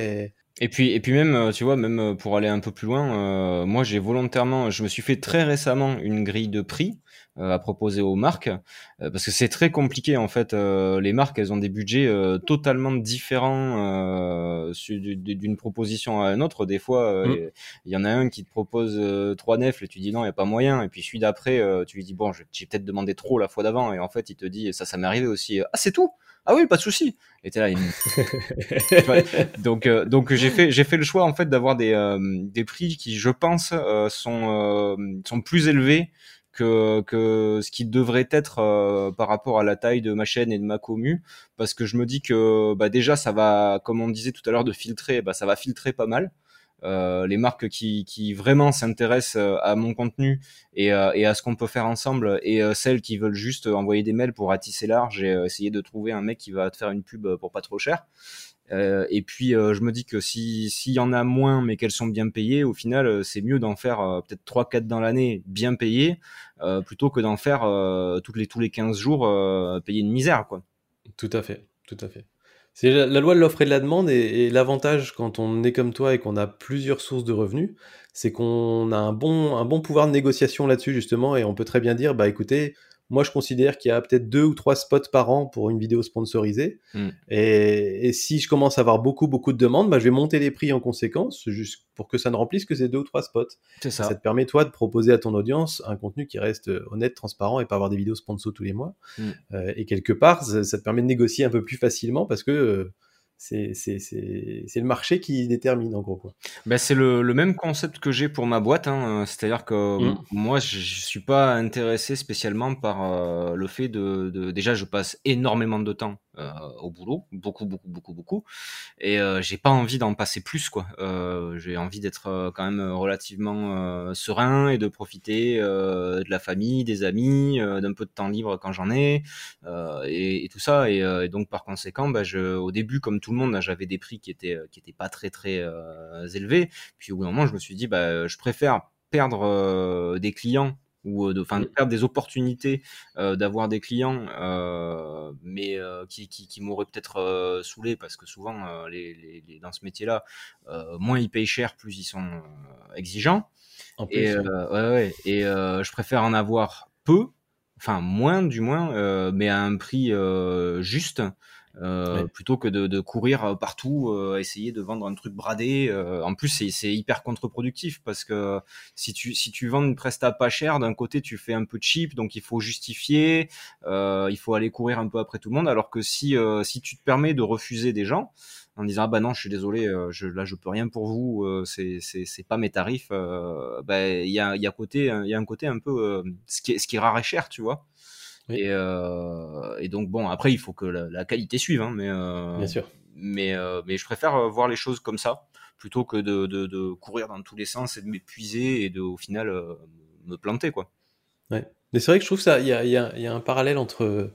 Et puis même, tu vois, même pour aller un peu plus loin, moi j'ai volontairement, je me suis fait très récemment une grille de prix à proposer aux marques, parce que c'est très compliqué en fait. Les marques, elles ont des budgets totalement différents d'une proposition à une autre. Des fois, il y en a un qui te propose 3 nefles et tu dis non, il n'y a pas moyen. Et puis celui d'après, tu lui dis bon, j'ai peut-être demandé trop la fois d'avant. Et en fait, il te dit, ça m'est arrivé aussi. Ah, c'est tout ? Ah oui, pas de souci. Et t'es là. Donc j'ai fait le choix en fait d'avoir des prix qui, je pense, sont plus élevés que ce qui devrait être par rapport à la taille de ma chaîne et de ma commu, parce que je me dis que déjà, ça va, comme on disait tout à l'heure, de filtrer, ça va filtrer pas mal. Les marques qui vraiment s'intéressent à mon contenu et à ce qu'on peut faire ensemble, et celles qui veulent juste envoyer des mails pour attisser large et essayer de trouver un mec qui va te faire une pub pour pas trop cher. Et puis je me dis que s'il y en a moins mais qu'elles sont bien payées, au final c'est mieux d'en faire peut-être 3-4 dans l'année bien payées plutôt que d'en faire tous les 15 jours payer une misère, quoi. Tout à fait. C'est la loi de l'offre et de la demande, et l'avantage quand on est comme toi et qu'on a plusieurs sources de revenus, c'est qu'on a un bon pouvoir de négociation là-dessus justement, et on peut très bien dire, bah écoutez, moi je considère qu'il y a peut-être 2 ou 3 spots par an pour une vidéo sponsorisée, et si je commence à avoir beaucoup de demandes, bah je vais monter les prix en conséquence, juste pour que ça ne remplisse que ces 2 ou 3 spots. C'est ça. Ça te permet toi de proposer à ton audience un contenu qui reste honnête, transparent, et pas avoir des vidéos sponsor tous les mois. Et quelque part, ça te permet de négocier un peu plus facilement, parce que c'est le marché qui détermine en gros, quoi. Ben, c'est le même concept que j'ai pour ma boîte, hein. C'est-à-dire que moi je suis pas intéressé spécialement par le fait de déjà je passe énormément de temps au boulot, beaucoup, et j'ai pas envie d'en passer plus, quoi. J'ai envie d'être quand même relativement serein et de profiter de la famille, des amis, d'un peu de temps libre quand j'en ai, et tout ça, et donc par conséquent, ben, au début, comme tout le monde, hein, j'avais des prix qui étaient pas très élevés, puis au bout d'un moment je me suis dit, bah, je préfère perdre des clients, ou de perdre des opportunités d'avoir des clients mais qui m'auraient peut-être saoulé, parce que souvent les dans ce métier-là, moins ils payent cher, plus ils sont exigeants, en plus, et je préfère en avoir peu, enfin moins du moins, mais à un prix juste, plutôt que de courir partout, essayer de vendre un truc bradé. En plus, c'est hyper contre-productif, parce que si tu vends une presta pas chère, d'un côté tu fais un peu cheap, donc il faut justifier, il faut aller courir un peu après tout le monde, alors que si tu te permets de refuser des gens en disant, ah bah non, je suis désolé, je peux rien pour vous, c'est pas mes tarifs, il y a un côté un peu ce qui est rare et cher, tu vois. Oui. Et donc bon, après il faut que la qualité suive, hein, mais bien sûr. Mais je préfère voir les choses comme ça plutôt que de courir dans tous les sens et de m'épuiser et de au final me planter, quoi. Ouais. Mais c'est vrai que je trouve ça, il y a un parallèle entre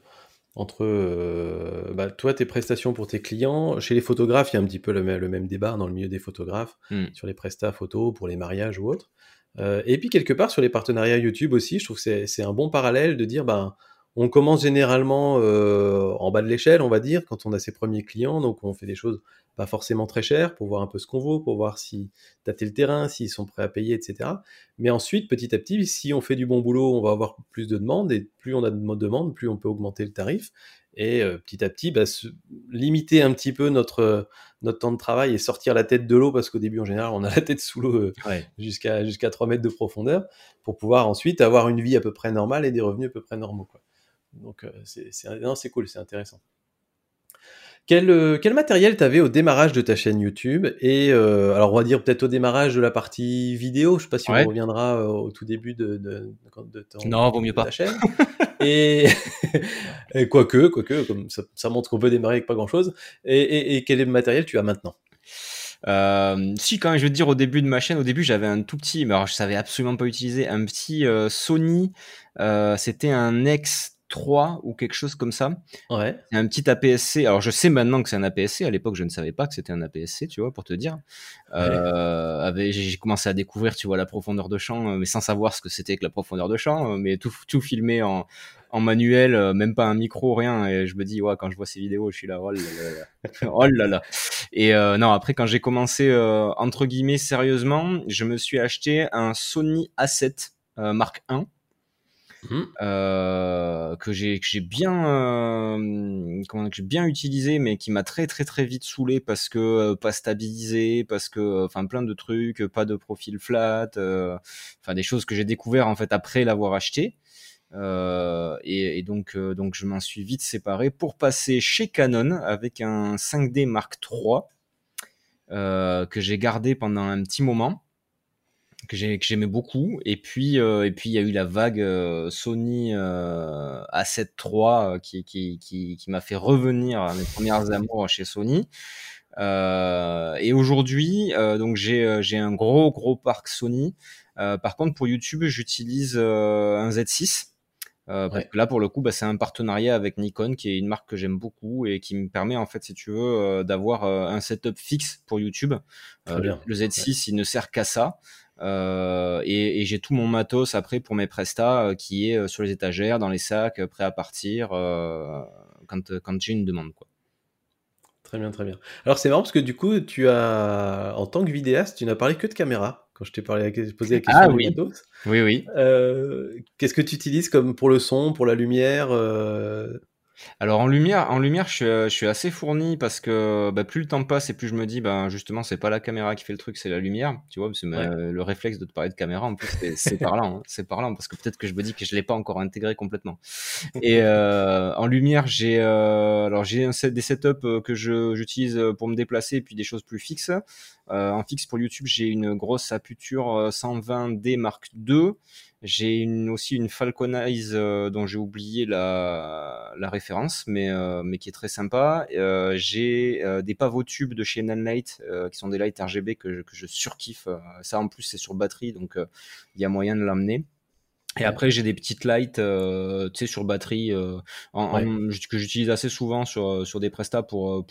toi, tes prestations pour tes clients. Chez les photographes, il y a un petit peu le même débat dans le milieu des photographes sur les prestats photos pour les mariages ou autres. Et puis quelque part sur les partenariats YouTube aussi, je trouve que c'est un bon parallèle de dire, ben on commence généralement en bas de l'échelle, on va dire, quand on a ses premiers clients, donc on fait des choses pas forcément très chères pour voir un peu ce qu'on vaut, pour voir si tâter le terrain, s'ils sont prêts à payer, etc. Mais ensuite, petit à petit, si on fait du bon boulot, on va avoir plus de demandes, et plus on a de demandes, plus on peut augmenter le tarif, et petit à petit, bah, limiter un petit peu notre temps de travail et sortir la tête de l'eau, parce qu'au début, en général, on a la tête sous l'eau jusqu'à 3 mètres de profondeur, pour pouvoir ensuite avoir une vie à peu près normale et des revenus à peu près normaux, quoi. Donc c'est cool, c'est intéressant. Quel matériel t'avais au démarrage de ta chaîne YouTube? Et alors on va dire peut-être au démarrage de la partie vidéo, je sais pas si on reviendra au tout début de ta chaîne. Et quoique, comme ça montre qu'on peut démarrer avec pas grand-chose. Et quel est le matériel que tu as maintenant? Si, quand même, je veux te dire, au début de ma chaîne, j'avais un tout petit, mais alors je savais absolument pas utiliser, un petit Sony, c'était un X3 ou quelque chose comme ça. Ouais. Un petit APS-C. Alors je sais maintenant que c'est un APS-C. À l'époque, je ne savais pas que c'était un APS-C, tu vois, pour te dire. J'ai commencé à découvrir, tu vois, la profondeur de champ, mais sans savoir ce que c'était que la profondeur de champ, mais tout filmé en manuel, même pas un micro, rien. Et je me dis, ouais, quand je vois ces vidéos, je suis là, oh là là. Et non, après, quand j'ai commencé, entre guillemets, sérieusement, je me suis acheté un Sony A7 Mark I. Que j'ai bien utilisé, mais qui m'a très vite saoulé, parce que pas stabilisé, parce que enfin plein de trucs, pas de profil flat, enfin des choses que j'ai découvert en fait après l'avoir acheté, et donc je m'en suis vite séparé pour passer chez Canon avec un 5D Mark III que j'ai gardé pendant un petit moment, que j'aimais beaucoup, et puis il y a eu la vague Sony A7 III qui m'a fait revenir à mes premières amours chez Sony, et aujourd'hui donc j'ai un gros parc Sony. Par contre, pour YouTube, j'utilise un Z6 Parce que là, pour le coup, bah, c'est un partenariat avec Nikon, qui est une marque que j'aime beaucoup et qui me permet, en fait, si tu veux, d'avoir un setup fixe pour YouTube. Le Z6, il ne sert qu'à ça. Et j'ai tout mon matos après pour mes prestas qui est sur les étagères, dans les sacs, prêt à partir quand j'ai une demande, quoi. Très bien, très bien. Alors, c'est marrant parce que du coup, tu as, en tant que vidéaste, tu n'as parlé que de caméra. Quand je t'ai posé la question du matos. Oui, oui. Qu'est-ce que tu utilises comme pour le son, pour la lumière Alors en lumière je suis assez fourni parce que bah, plus le temps passe et plus je me dis bah, justement c'est pas la caméra qui fait le truc, c'est la lumière, tu vois, c'est le réflexe de te parler de caméra en plus, c'est parlant, hein, c'est parlant parce que peut-être que je me dis que je l'ai pas encore intégré complètement. Et en lumière j'ai des setups que j'utilise pour me déplacer et puis des choses plus fixes. En fixe pour YouTube, j'ai une grosse Aputure 5D Mark II. J'ai aussi une Falconize dont j'ai oublié la référence, mais qui est très sympa. J'ai des pavots tubes de chez Nanlite qui sont des lights RGB que je surkiffe. Ça en plus c'est sur batterie, donc il y a moyen de l'emmener. Et après j'ai des petites lights sur batterie que j'utilise assez souvent sur des prestats pour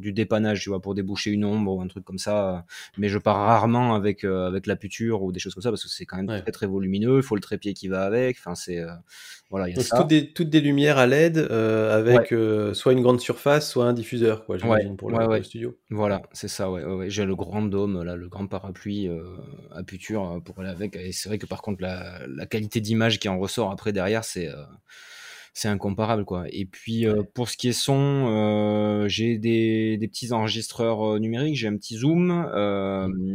du dépannage, tu vois, pour déboucher une ombre ou un truc comme ça, mais je pars rarement avec la puture ou des choses comme ça parce que c'est quand même très très volumineux, il faut le trépied qui va avec, enfin c'est voilà, y a donc ça. Toutes des lumières à LED avec soit une grande surface, soit un diffuseur, quoi, j'imagine, pour le studio. Voilà, c'est ça, ouais. J'ai le grand dôme là, le grand parapluie à puture pour aller avec, et c'est vrai que par contre la qualité d'image qui en ressort après derrière, c'est incomparable, quoi. Et puis pour ce qui est son, j'ai des petits enregistreurs numériques, j'ai un petit zoom,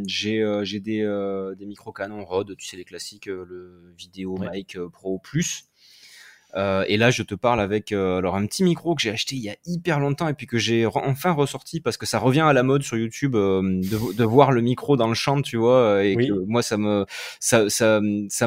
j'ai des micro Canon Rode, tu sais, les classiques, le vidéo mic Pro Plus. Et là je te parle avec un petit micro que j'ai acheté il y a hyper longtemps et puis que j'ai enfin ressorti parce que ça revient à la mode sur YouTube de voir le micro dans le champ, tu vois, et que moi ça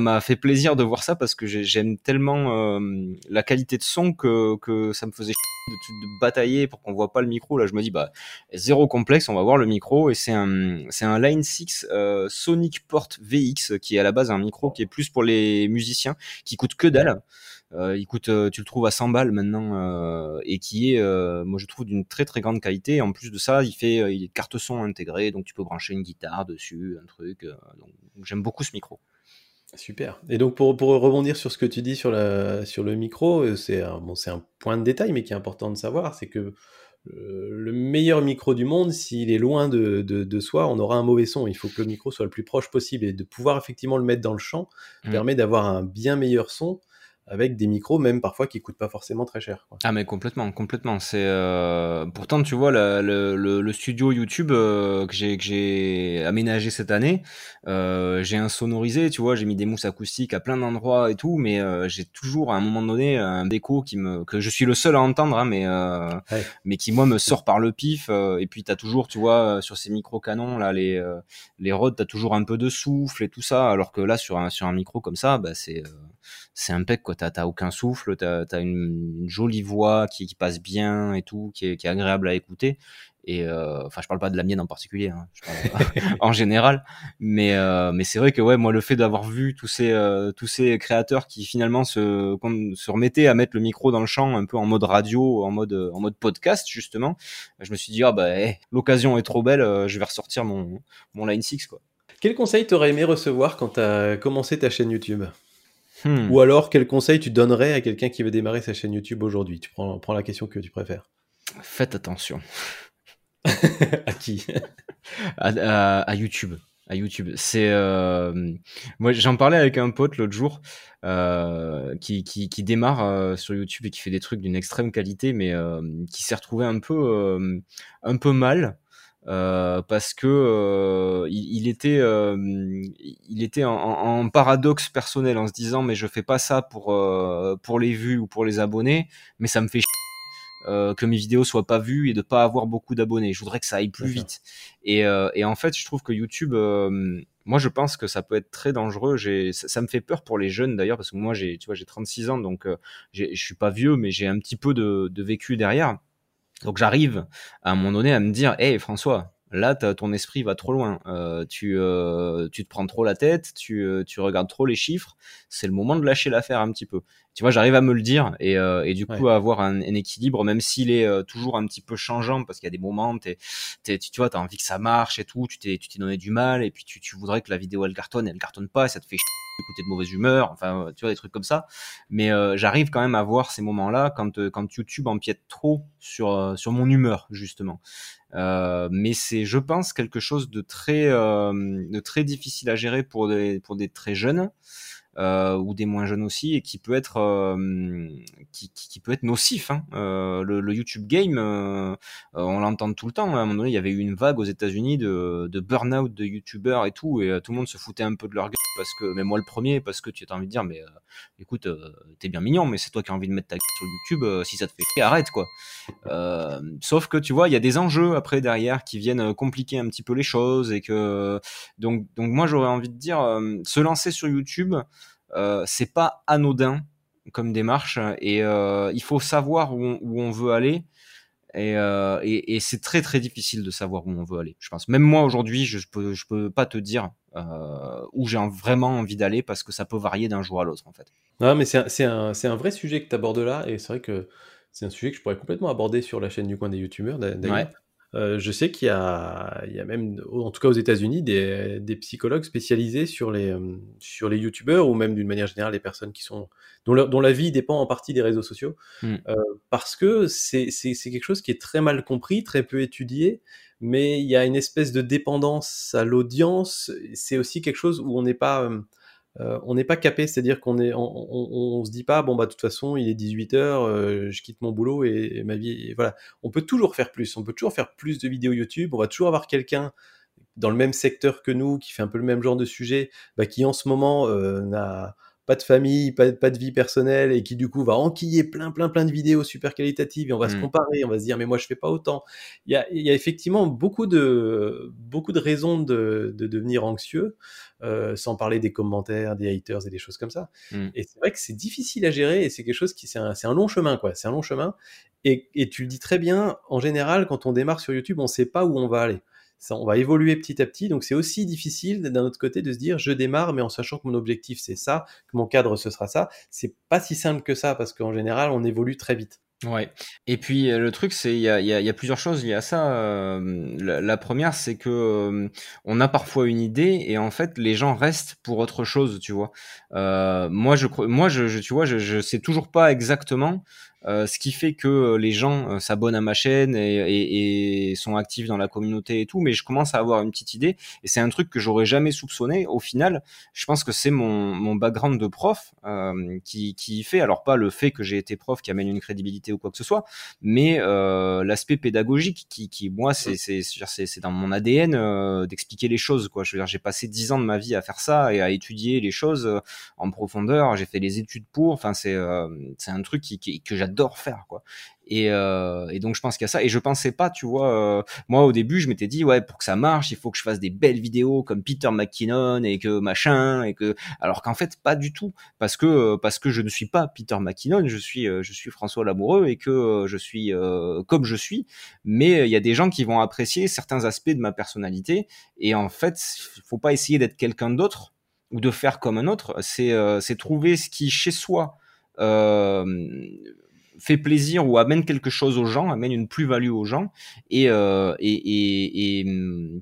m'a fait plaisir de voir ça parce que j'aime tellement la qualité de son que ça me faisait de batailler pour qu'on voit pas le micro. Là je me dis bah zéro complexe, on va voir le micro, et c'est un Line 6 Sonic Port VX qui est à la base un micro qui est plus pour les musiciens, qui coûte que dalle. Il coûte, tu le trouves à 100 balles maintenant, et qui est, moi je trouve, d'une très très grande qualité. En plus de ça, il est carte son intégrée, donc tu peux brancher une guitare dessus, un truc. Donc j'aime beaucoup ce micro. Super. Et donc pour rebondir sur ce que tu dis sur le micro, c'est un point de détail, mais qui est important de savoir, c'est que le meilleur micro du monde, s'il est loin de soi, on aura un mauvais son. Il faut que le micro soit le plus proche possible, et de pouvoir effectivement le mettre dans le champ permet d'avoir un bien meilleur son, avec des micros même parfois qui coûtent pas forcément très cher, quoi. Ah mais complètement, c'est pourtant tu vois le studio YouTube que j'ai aménagé cette année, j'ai insonorisé, tu vois, j'ai mis des mousses acoustiques à plein d'endroits et tout, mais j'ai toujours à un moment donné un écho que je suis le seul à entendre, hein, mais qui moi me sort par le pif, et puis t'as toujours, tu vois, sur ces micros canons là, les Rode, t'as toujours un peu de souffle et tout ça, alors que là sur un micro comme ça, bah c'est impec, quoi. T'as aucun souffle, t'as une jolie voix qui passe bien et tout, qui est agréable à écouter. Et enfin, je parle pas de la mienne en particulier, hein, je parle en général. Mais c'est vrai que moi, le fait d'avoir vu tous ces créateurs qui finalement se remettaient à mettre le micro dans le champ, un peu en mode radio, en mode podcast justement, je me suis dit l'occasion est trop belle, je vais ressortir mon Line 6, quoi. Quel conseil t'aurais aimé recevoir quand t'as commencé ta chaîne YouTube ? Ou alors, quel conseil tu donnerais à quelqu'un qui veut démarrer sa chaîne YouTube aujourd'hui ? Tu prends la question que tu préfères. Faites attention. À qui ? à YouTube. À YouTube. C'est moi, j'en parlais avec un pote l'autre jour qui démarre sur YouTube et qui fait des trucs d'une extrême qualité, mais qui s'est retrouvé un peu mal. Parce que il était en paradoxe personnel, en se disant mais je fais pas ça pour les vues ou pour les abonnés, mais ça me fait que mes vidéos soient pas vues et de pas avoir beaucoup d'abonnés, je voudrais que ça aille plus vite, et en fait je trouve que YouTube, moi je pense que ça peut être très dangereux. Ça me fait peur pour les jeunes d'ailleurs, parce que moi j'ai 36 ans, donc je suis pas vieux, mais j'ai un petit peu de vécu derrière. Donc j'arrive à un moment donné à me dire, hey François, là ton esprit va trop loin, tu te prends trop la tête, tu regardes trop les chiffres, c'est le moment de lâcher l'affaire un petit peu. Tu vois, j'arrive à me le dire et du coup à avoir un équilibre, même s'il est toujours un petit peu changeant, parce qu'il y a des moments, tu vois, t'as envie que ça marche et tout, tu t'es donné du mal, et puis tu voudrais que la vidéo elle cartonne pas, et ça te fait chier, t'es de mauvaise humeur, enfin, tu vois, des trucs comme ça. Mais j'arrive quand même à voir ces moments-là quand YouTube empiète trop sur mon humeur, justement. Mais c'est, je pense, quelque chose de très difficile à gérer pour des très jeunes. Ou des moins jeunes aussi, et qui peut être nocif, hein. Le YouTube game, on l'entend tout le temps. À un moment donné, il y avait eu une vague aux États-Unis de burn-out de youtubeurs et tout, et tout le monde se foutait un peu de leur gueule, parce que, mais moi le premier, parce que tu as envie de dire, mais écoute, t'es bien mignon, mais c'est toi qui as envie de mettre ta gueule sur YouTube, si ça te fait chier, arrête, quoi. Sauf que tu vois, il y a des enjeux après derrière qui viennent compliquer un petit peu les choses, et que donc moi j'aurais envie de dire, se lancer sur YouTube, c'est pas anodin comme démarche, et il faut savoir où on veut aller, et c'est très très difficile de savoir où on veut aller, je pense. Même moi aujourd'hui, je peux pas te dire où j'ai vraiment envie d'aller, parce que ça peut varier d'un jour à l'autre, en fait. Ah, mais c'est un vrai sujet que tu abordes là, et c'est vrai que c'est un sujet que je pourrais complètement aborder sur la chaîne du Coin des Youtubeurs, d'ailleurs. Ouais. Je sais qu'il y a même, en tout cas aux États-Unis, des psychologues spécialisés sur les youtubeurs, ou même d'une manière générale les personnes qui sont dont la vie dépend en partie des réseaux sociaux, parce que c'est quelque chose qui est très mal compris, très peu étudié, mais il y a une espèce de dépendance à l'audience. C'est aussi quelque chose où on n'est pas capé, c'est-à-dire qu'on se dit pas, bon bah de toute façon il est 18h, je quitte mon boulot et ma vie, et voilà. On peut toujours faire plus de vidéos YouTube, on va toujours avoir quelqu'un dans le même secteur que nous qui fait un peu le même genre de sujet, bah, qui en ce moment n'a pas de famille, pas de vie personnelle, et qui du coup va enquiller plein de vidéos super qualitatives, et on va se comparer, on va se dire mais moi je fais pas autant. Il y a effectivement beaucoup de raisons de devenir anxieux, sans parler des commentaires, des haters et des choses comme ça. Et c'est vrai que c'est difficile à gérer, et c'est quelque chose qui, c'est un long chemin, quoi. C'est un long chemin, et tu le dis très bien, en général quand on démarre sur YouTube, on sait pas où on va aller. Ça, on va évoluer petit à petit, donc c'est aussi difficile d'un autre côté de se dire je démarre mais en sachant que mon objectif c'est ça, que mon cadre ce sera ça. C'est pas si simple que ça, parce qu'en général on évolue très vite. Ouais. Et puis le truc, c'est il y a plusieurs choses liées à ça. La première, c'est que on a parfois une idée et en fait les gens restent pour autre chose, tu vois. Moi, tu vois, je sais toujours pas exactement ce qui fait que les gens s'abonnent à ma chaîne et sont actifs dans la communauté et tout, mais je commence à avoir une petite idée, et c'est un truc que j'aurais jamais soupçonné au final. Je pense que c'est mon background de prof qui fait, alors pas le fait que j'ai été prof qui amène une crédibilité ou quoi que ce soit, mais l'aspect pédagogique qui moi c'est dans mon ADN, d'expliquer les choses, quoi. Je veux dire, j'ai passé 10 ans de ma vie à faire ça et à étudier les choses en profondeur, j'ai fait les études pour, enfin c'est un truc que j'adore faire, quoi. Et donc je pense qu'il y a ça, et je pensais pas, tu vois, moi au début je m'étais dit ouais, pour que ça marche il faut que je fasse des belles vidéos comme Peter McKinnon et que machin, et que, alors qu'en fait pas du tout, parce que je ne suis pas Peter McKinnon, je suis François l'amoureux, et que je suis comme je suis, mais il y a des gens qui vont apprécier certains aspects de ma personnalité, et en fait faut pas essayer d'être quelqu'un d'autre ou de faire comme un autre, c'est trouver ce qui chez soi fait plaisir ou amène quelque chose aux gens, amène une plus-value aux gens, et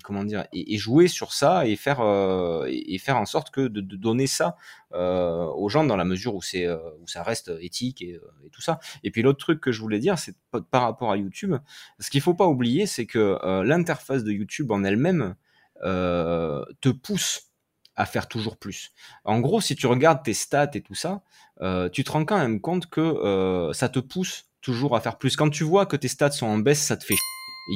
comment dire, et jouer sur ça, et faire en sorte que de donner ça aux gens, dans la mesure où c'est où ça reste éthique et tout ça. Et puis l'autre truc que je voulais dire, c'est par rapport à YouTube, ce qu'il faut pas oublier, c'est que l'interface de YouTube en elle-même te pousse à faire toujours plus. En gros, si tu regardes tes stats et tout ça, tu te rends quand même compte que ça te pousse toujours à faire plus. Quand tu vois que tes stats sont en baisse, ça te fait chier.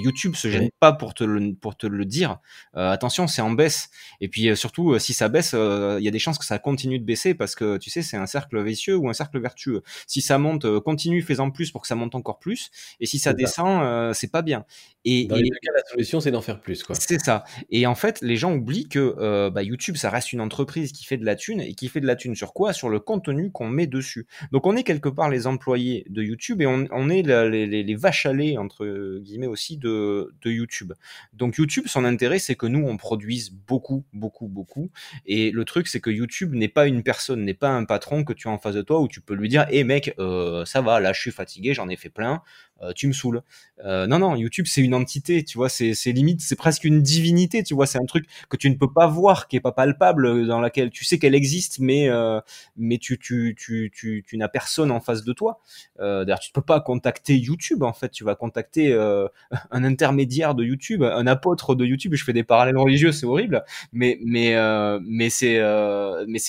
YouTube se gêne pas pour te le dire. Attention, c'est en baisse. Et puis surtout, si ça baisse, y a des chances que ça continue de baisser, parce que tu sais, c'est un cercle vicieux ou un cercle vertueux. Si ça monte, continue, fais-en plus pour que ça monte encore plus. Et si ça descend, c'est pas bien. Et dans les deux cas, la solution, c'est d'en faire plus, quoi. C'est ça. Et en fait, les gens oublient que YouTube, ça reste une entreprise qui fait de la thune, et qui fait de la thune sur quoi? Sur le contenu qu'on met dessus. Donc on est quelque part les employés de YouTube, et on est les vaches à lait entre guillemets aussi de YouTube. Donc YouTube, son intérêt, c'est que nous, on produise beaucoup. Et le truc, c'est que YouTube n'est pas une personne, n'est pas un patron que tu as en face de toi où tu peux lui dire « Hey mec, ça va, là je suis fatigué, j'en ai fait plein, tu me saoules. » Non, YouTube, c'est une entité, tu vois, c'est limite, c'est presque une divinité, tu vois, c'est un truc que tu ne peux pas voir, qui n'est pas palpable, dans laquelle tu sais qu'elle existe, mais tu n'as personne en face de toi. D'ailleurs, tu ne peux pas contacter YouTube, en fait, tu vas contacter un intermédiaire de YouTube, un apôtre de YouTube. Je fais des parallèles religieux, c'est horrible, mais c'est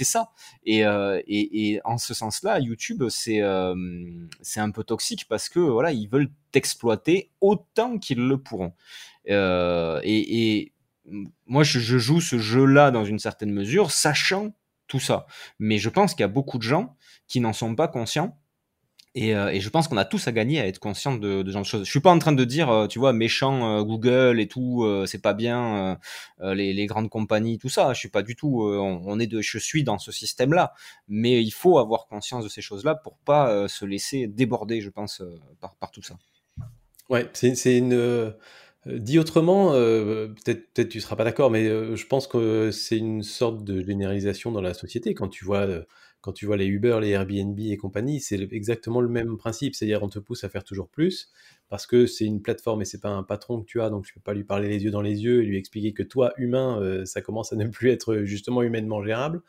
ça. Et en ce sens-là, YouTube, c'est un peu toxique parce que voilà, ils veulent t'exploiter autant qu'ils le pourront. Et moi, je joue ce jeu-là dans une certaine mesure, sachant tout ça. Mais je pense qu'il y a beaucoup de gens qui n'en sont pas conscients. Et je pense qu'on a tous à gagner à être conscients de ce genre de choses. Je suis pas en train de dire, tu vois, méchant Google et tout, c'est pas bien, les grandes compagnies, tout ça. Je suis pas du tout. Je suis dans ce système-là, mais il faut avoir conscience de ces choses-là pour pas se laisser déborder, je pense, par tout ça. Ouais, c'est une. Dit autrement, peut-être tu seras pas d'accord, mais je pense que c'est une sorte de généralisation dans la société quand tu vois. Quand tu vois les Uber, les Airbnb et compagnie, c'est exactement le même principe. C'est-à-dire, on te pousse à faire toujours plus parce que c'est une plateforme et c'est pas un patron que tu as, donc tu peux pas lui parler les yeux dans les yeux et lui expliquer que toi, humain, ça commence à ne plus être justement humainement gérable.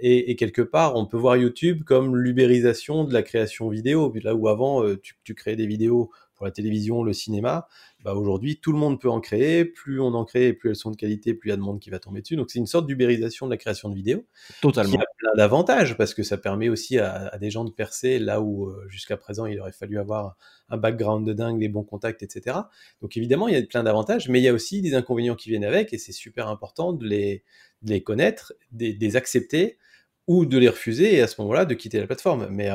Et quelque part, on peut voir YouTube comme l'ubérisation de la création vidéo. Là où avant, tu créais des vidéos pour la télévision, le cinéma, bah aujourd'hui, tout le monde peut en créer. Plus on en crée, plus elles sont de qualité, plus il y a de monde qui va tomber dessus. Donc, c'est une sorte d'ubérisation de la création de vidéos. Totalement. Qui a plein d'avantages parce que ça permet aussi à des gens de percer là où, jusqu'à présent, il aurait fallu avoir un background de dingue, les bons contacts, etc. Donc, évidemment, il y a plein d'avantages, mais il y a aussi des inconvénients qui viennent avec et c'est super important de les connaître, de les accepter, ou de les refuser et à ce moment-là de quitter la plateforme, mais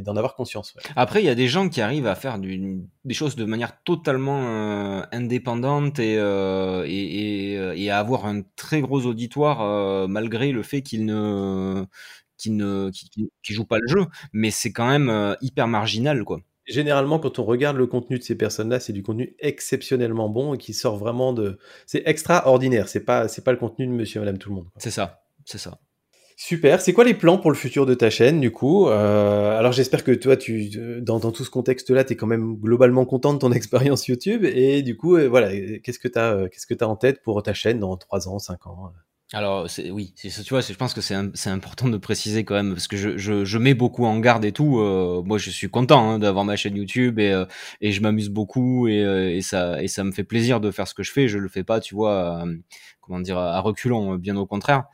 d'en avoir conscience. Ouais. Après, il y a des gens qui arrivent à faire des choses de manière totalement indépendante et à avoir un très gros auditoire malgré le fait qu'ils jouent pas le jeu, mais c'est quand même hyper marginal, quoi. Généralement, quand on regarde le contenu de ces personnes-là, c'est du contenu exceptionnellement bon et qui sort vraiment de, c'est extraordinaire. C'est pas le contenu de Monsieur et Madame tout le monde, quoi. C'est ça. Super, c'est quoi les plans pour le futur de ta chaîne du coup ? Alors j'espère que toi, dans tout ce contexte-là, tu es quand même globalement content de ton expérience YouTube et du coup, voilà, qu'est-ce que tu as en tête pour ta chaîne dans 3 ans, 5 ans ? Alors tu vois, je pense que c'est important de préciser quand même parce que je mets beaucoup en garde et tout. Moi, je suis content d'avoir ma chaîne YouTube et je m'amuse beaucoup et ça me fait plaisir de faire ce que je fais. Je le fais pas, tu vois, à reculons, bien au contraire.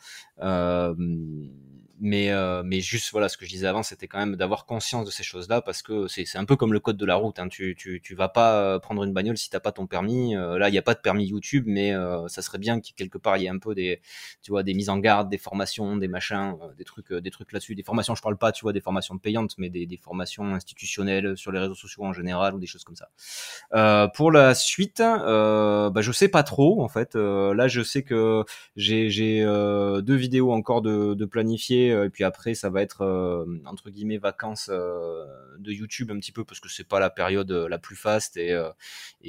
Mais juste voilà, ce que je disais avant, c'était quand même d'avoir conscience de ces choses-là parce que c'est un peu comme le code de la route, hein. Tu vas pas prendre une bagnole si t'as pas ton permis. Là, il y a pas de permis YouTube, mais ça serait bien qu'il quelque part il y ait un peu des mises en garde, des formations, des machins, des trucs là-dessus, des formations. Je parle pas, tu vois, des formations payantes, mais des formations institutionnelles sur les réseaux sociaux en général ou des choses comme ça. Pour la suite, je sais pas trop en fait. Là, je sais que j'ai 2 vidéos encore de planifier. Et puis après ça va être entre guillemets vacances de YouTube un petit peu parce que c'est pas la période la plus faste et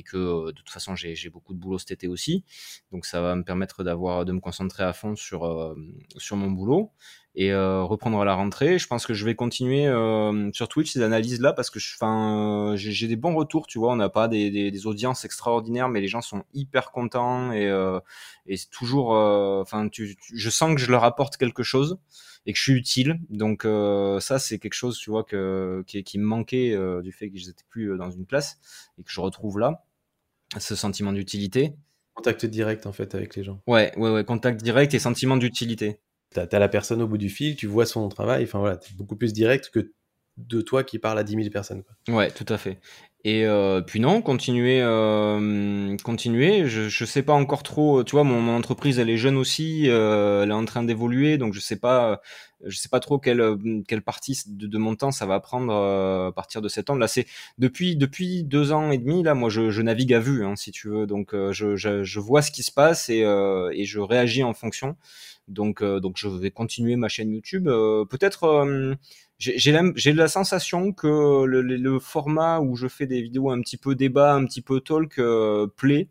que de toute façon j'ai beaucoup de boulot cet été aussi, donc ça va me permettre de me concentrer à fond sur mon boulot et reprendre à la rentrée. Je pense que je vais continuer sur Twitch ces analyses là parce que j'ai des bons retours, tu vois, on n'a pas des audiences extraordinaires mais les gens sont hyper contents et c'est toujours je sens que je leur apporte quelque chose et que je suis utile, donc ça c'est quelque chose, tu vois, qui me manquait du fait que je n'étais plus dans une classe et que je retrouve là ce sentiment d'utilité. Contact direct en fait avec les gens. Ouais, contact direct et sentiment d'utilité. T'as la personne au bout du fil, tu vois son travail, enfin voilà, t'es beaucoup plus direct que de toi qui parle à 10 000 personnes, quoi. Ouais, tout à fait. Et puis non, continuer. Je sais pas encore trop. Tu vois, mon entreprise, elle est jeune aussi. Elle est en train d'évoluer, donc je sais pas trop quelle partie de mon temps ça va prendre à partir de septembre. Là, c'est depuis 2 ans et demi. Là, moi, je navigue à vue, si tu veux. Donc, je vois ce qui se passe et je réagis en fonction. Donc je vais continuer ma chaîne YouTube. Peut-être, j'ai la sensation que le format où je fais des vidéos un petit peu débat, un petit peu talk plaît.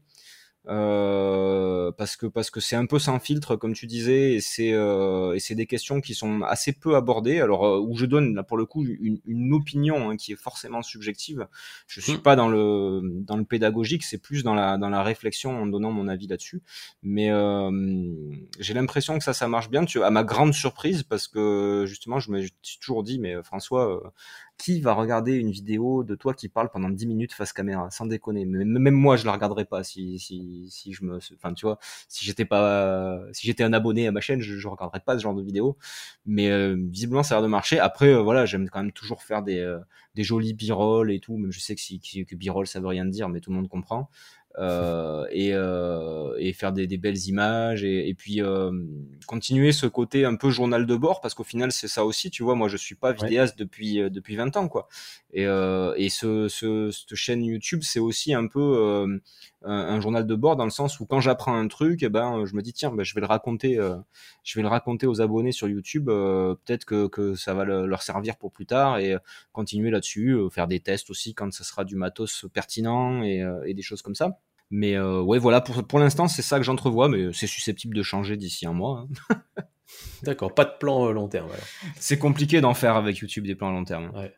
Parce que c'est un peu sans filtre comme tu disais, et c'est des questions qui sont assez peu abordées, alors où je donne là pour le coup une opinion, hein, qui est forcément subjective. Je suis pas dans le pédagogique, c'est plus dans la réflexion en donnant mon avis là-dessus, mais j'ai l'impression que ça marche bien, à ma grande surprise, parce que justement je me suis toujours dit, mais François, qui va regarder une vidéo de toi qui parle pendant 10 minutes face caméra, sans déconner? Même moi, je la regarderais pas si je me, enfin, tu vois, si j'étais un abonné à ma chaîne, je regarderais pas ce genre de vidéo. Mais visiblement, ça a l'air de marcher. Après, voilà, j'aime quand même toujours faire des jolis b-roll et tout. Même je sais que b-roll ça veut rien dire, mais tout le monde comprend. Et faire des belles images, et puis continuer ce côté un peu journal de bord, parce qu'au final c'est ça aussi, tu vois, moi je suis pas vidéaste depuis 20 ans quoi, et cette chaîne YouTube c'est aussi un peu un journal de bord, dans le sens où quand j'apprends un truc, je me dis tiens, je vais le raconter aux abonnés sur YouTube, peut-être que ça va leur servir pour plus tard, et continuer là-dessus, faire des tests aussi quand ça sera du matos pertinent, et des choses comme ça. Mais ouais, voilà, pour l'instant, c'est ça que j'entrevois, mais c'est susceptible de changer d'ici un mois. Hein. D'accord, pas de plan long terme. Alors. C'est compliqué d'en faire avec YouTube, des plans long terme. Ouais.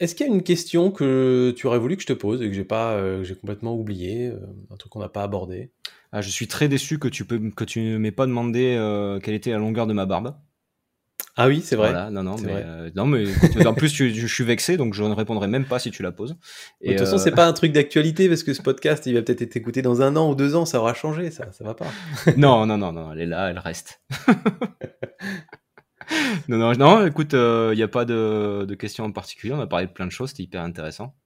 Est-ce qu'il y a une question que tu aurais voulu que je te pose et que j'ai complètement oublié, un truc qu'on n'a pas abordé? Ah, je suis très déçu que tu ne m'aies pas demandé quelle était la longueur de ma barbe. Ah oui, c'est vrai. Voilà, non mais en plus je suis vexé, donc je ne répondrai même pas si tu la poses. Et de toute façon, c'est pas un truc d'actualité, parce que ce podcast, il va peut-être être écouté dans 1 an ou 2 ans, ça aura changé, ça va pas. Non, elle est là, elle reste. Non, écoute, il n'y a pas de questions en particulier, on a parlé de plein de choses, c'était hyper intéressant.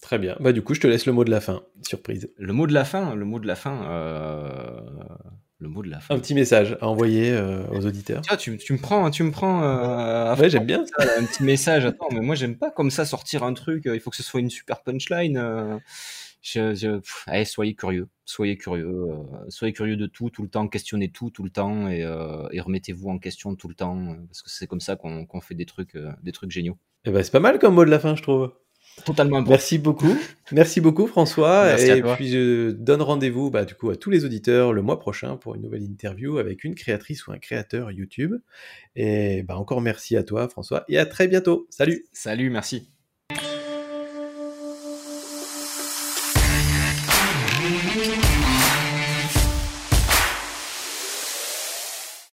Très bien. Bah du coup, je te laisse le mot de la fin. Surprise. Le mot de la fin. Le mot de la fin. Un petit message à envoyer aux auditeurs. Tiens, tu me prends. Ouais, j'aime bien. Ça, là, un petit message. Attends, mais moi j'aime pas comme ça sortir un truc. Il faut que ce soit une super punchline. Allez, soyez curieux. Soyez curieux de tout le temps. Questionnez tout le temps, et remettez-vous en question tout le temps, parce que c'est comme ça qu'on fait des trucs géniaux. Et ben c'est pas mal comme mot de la fin, je trouve. Totalement. Merci beaucoup François. Merci et puis je donne rendez-vous du coup à tous les auditeurs le mois prochain pour une nouvelle interview avec une créatrice ou un créateur YouTube, et encore merci à toi François, et à très bientôt. Salut, merci.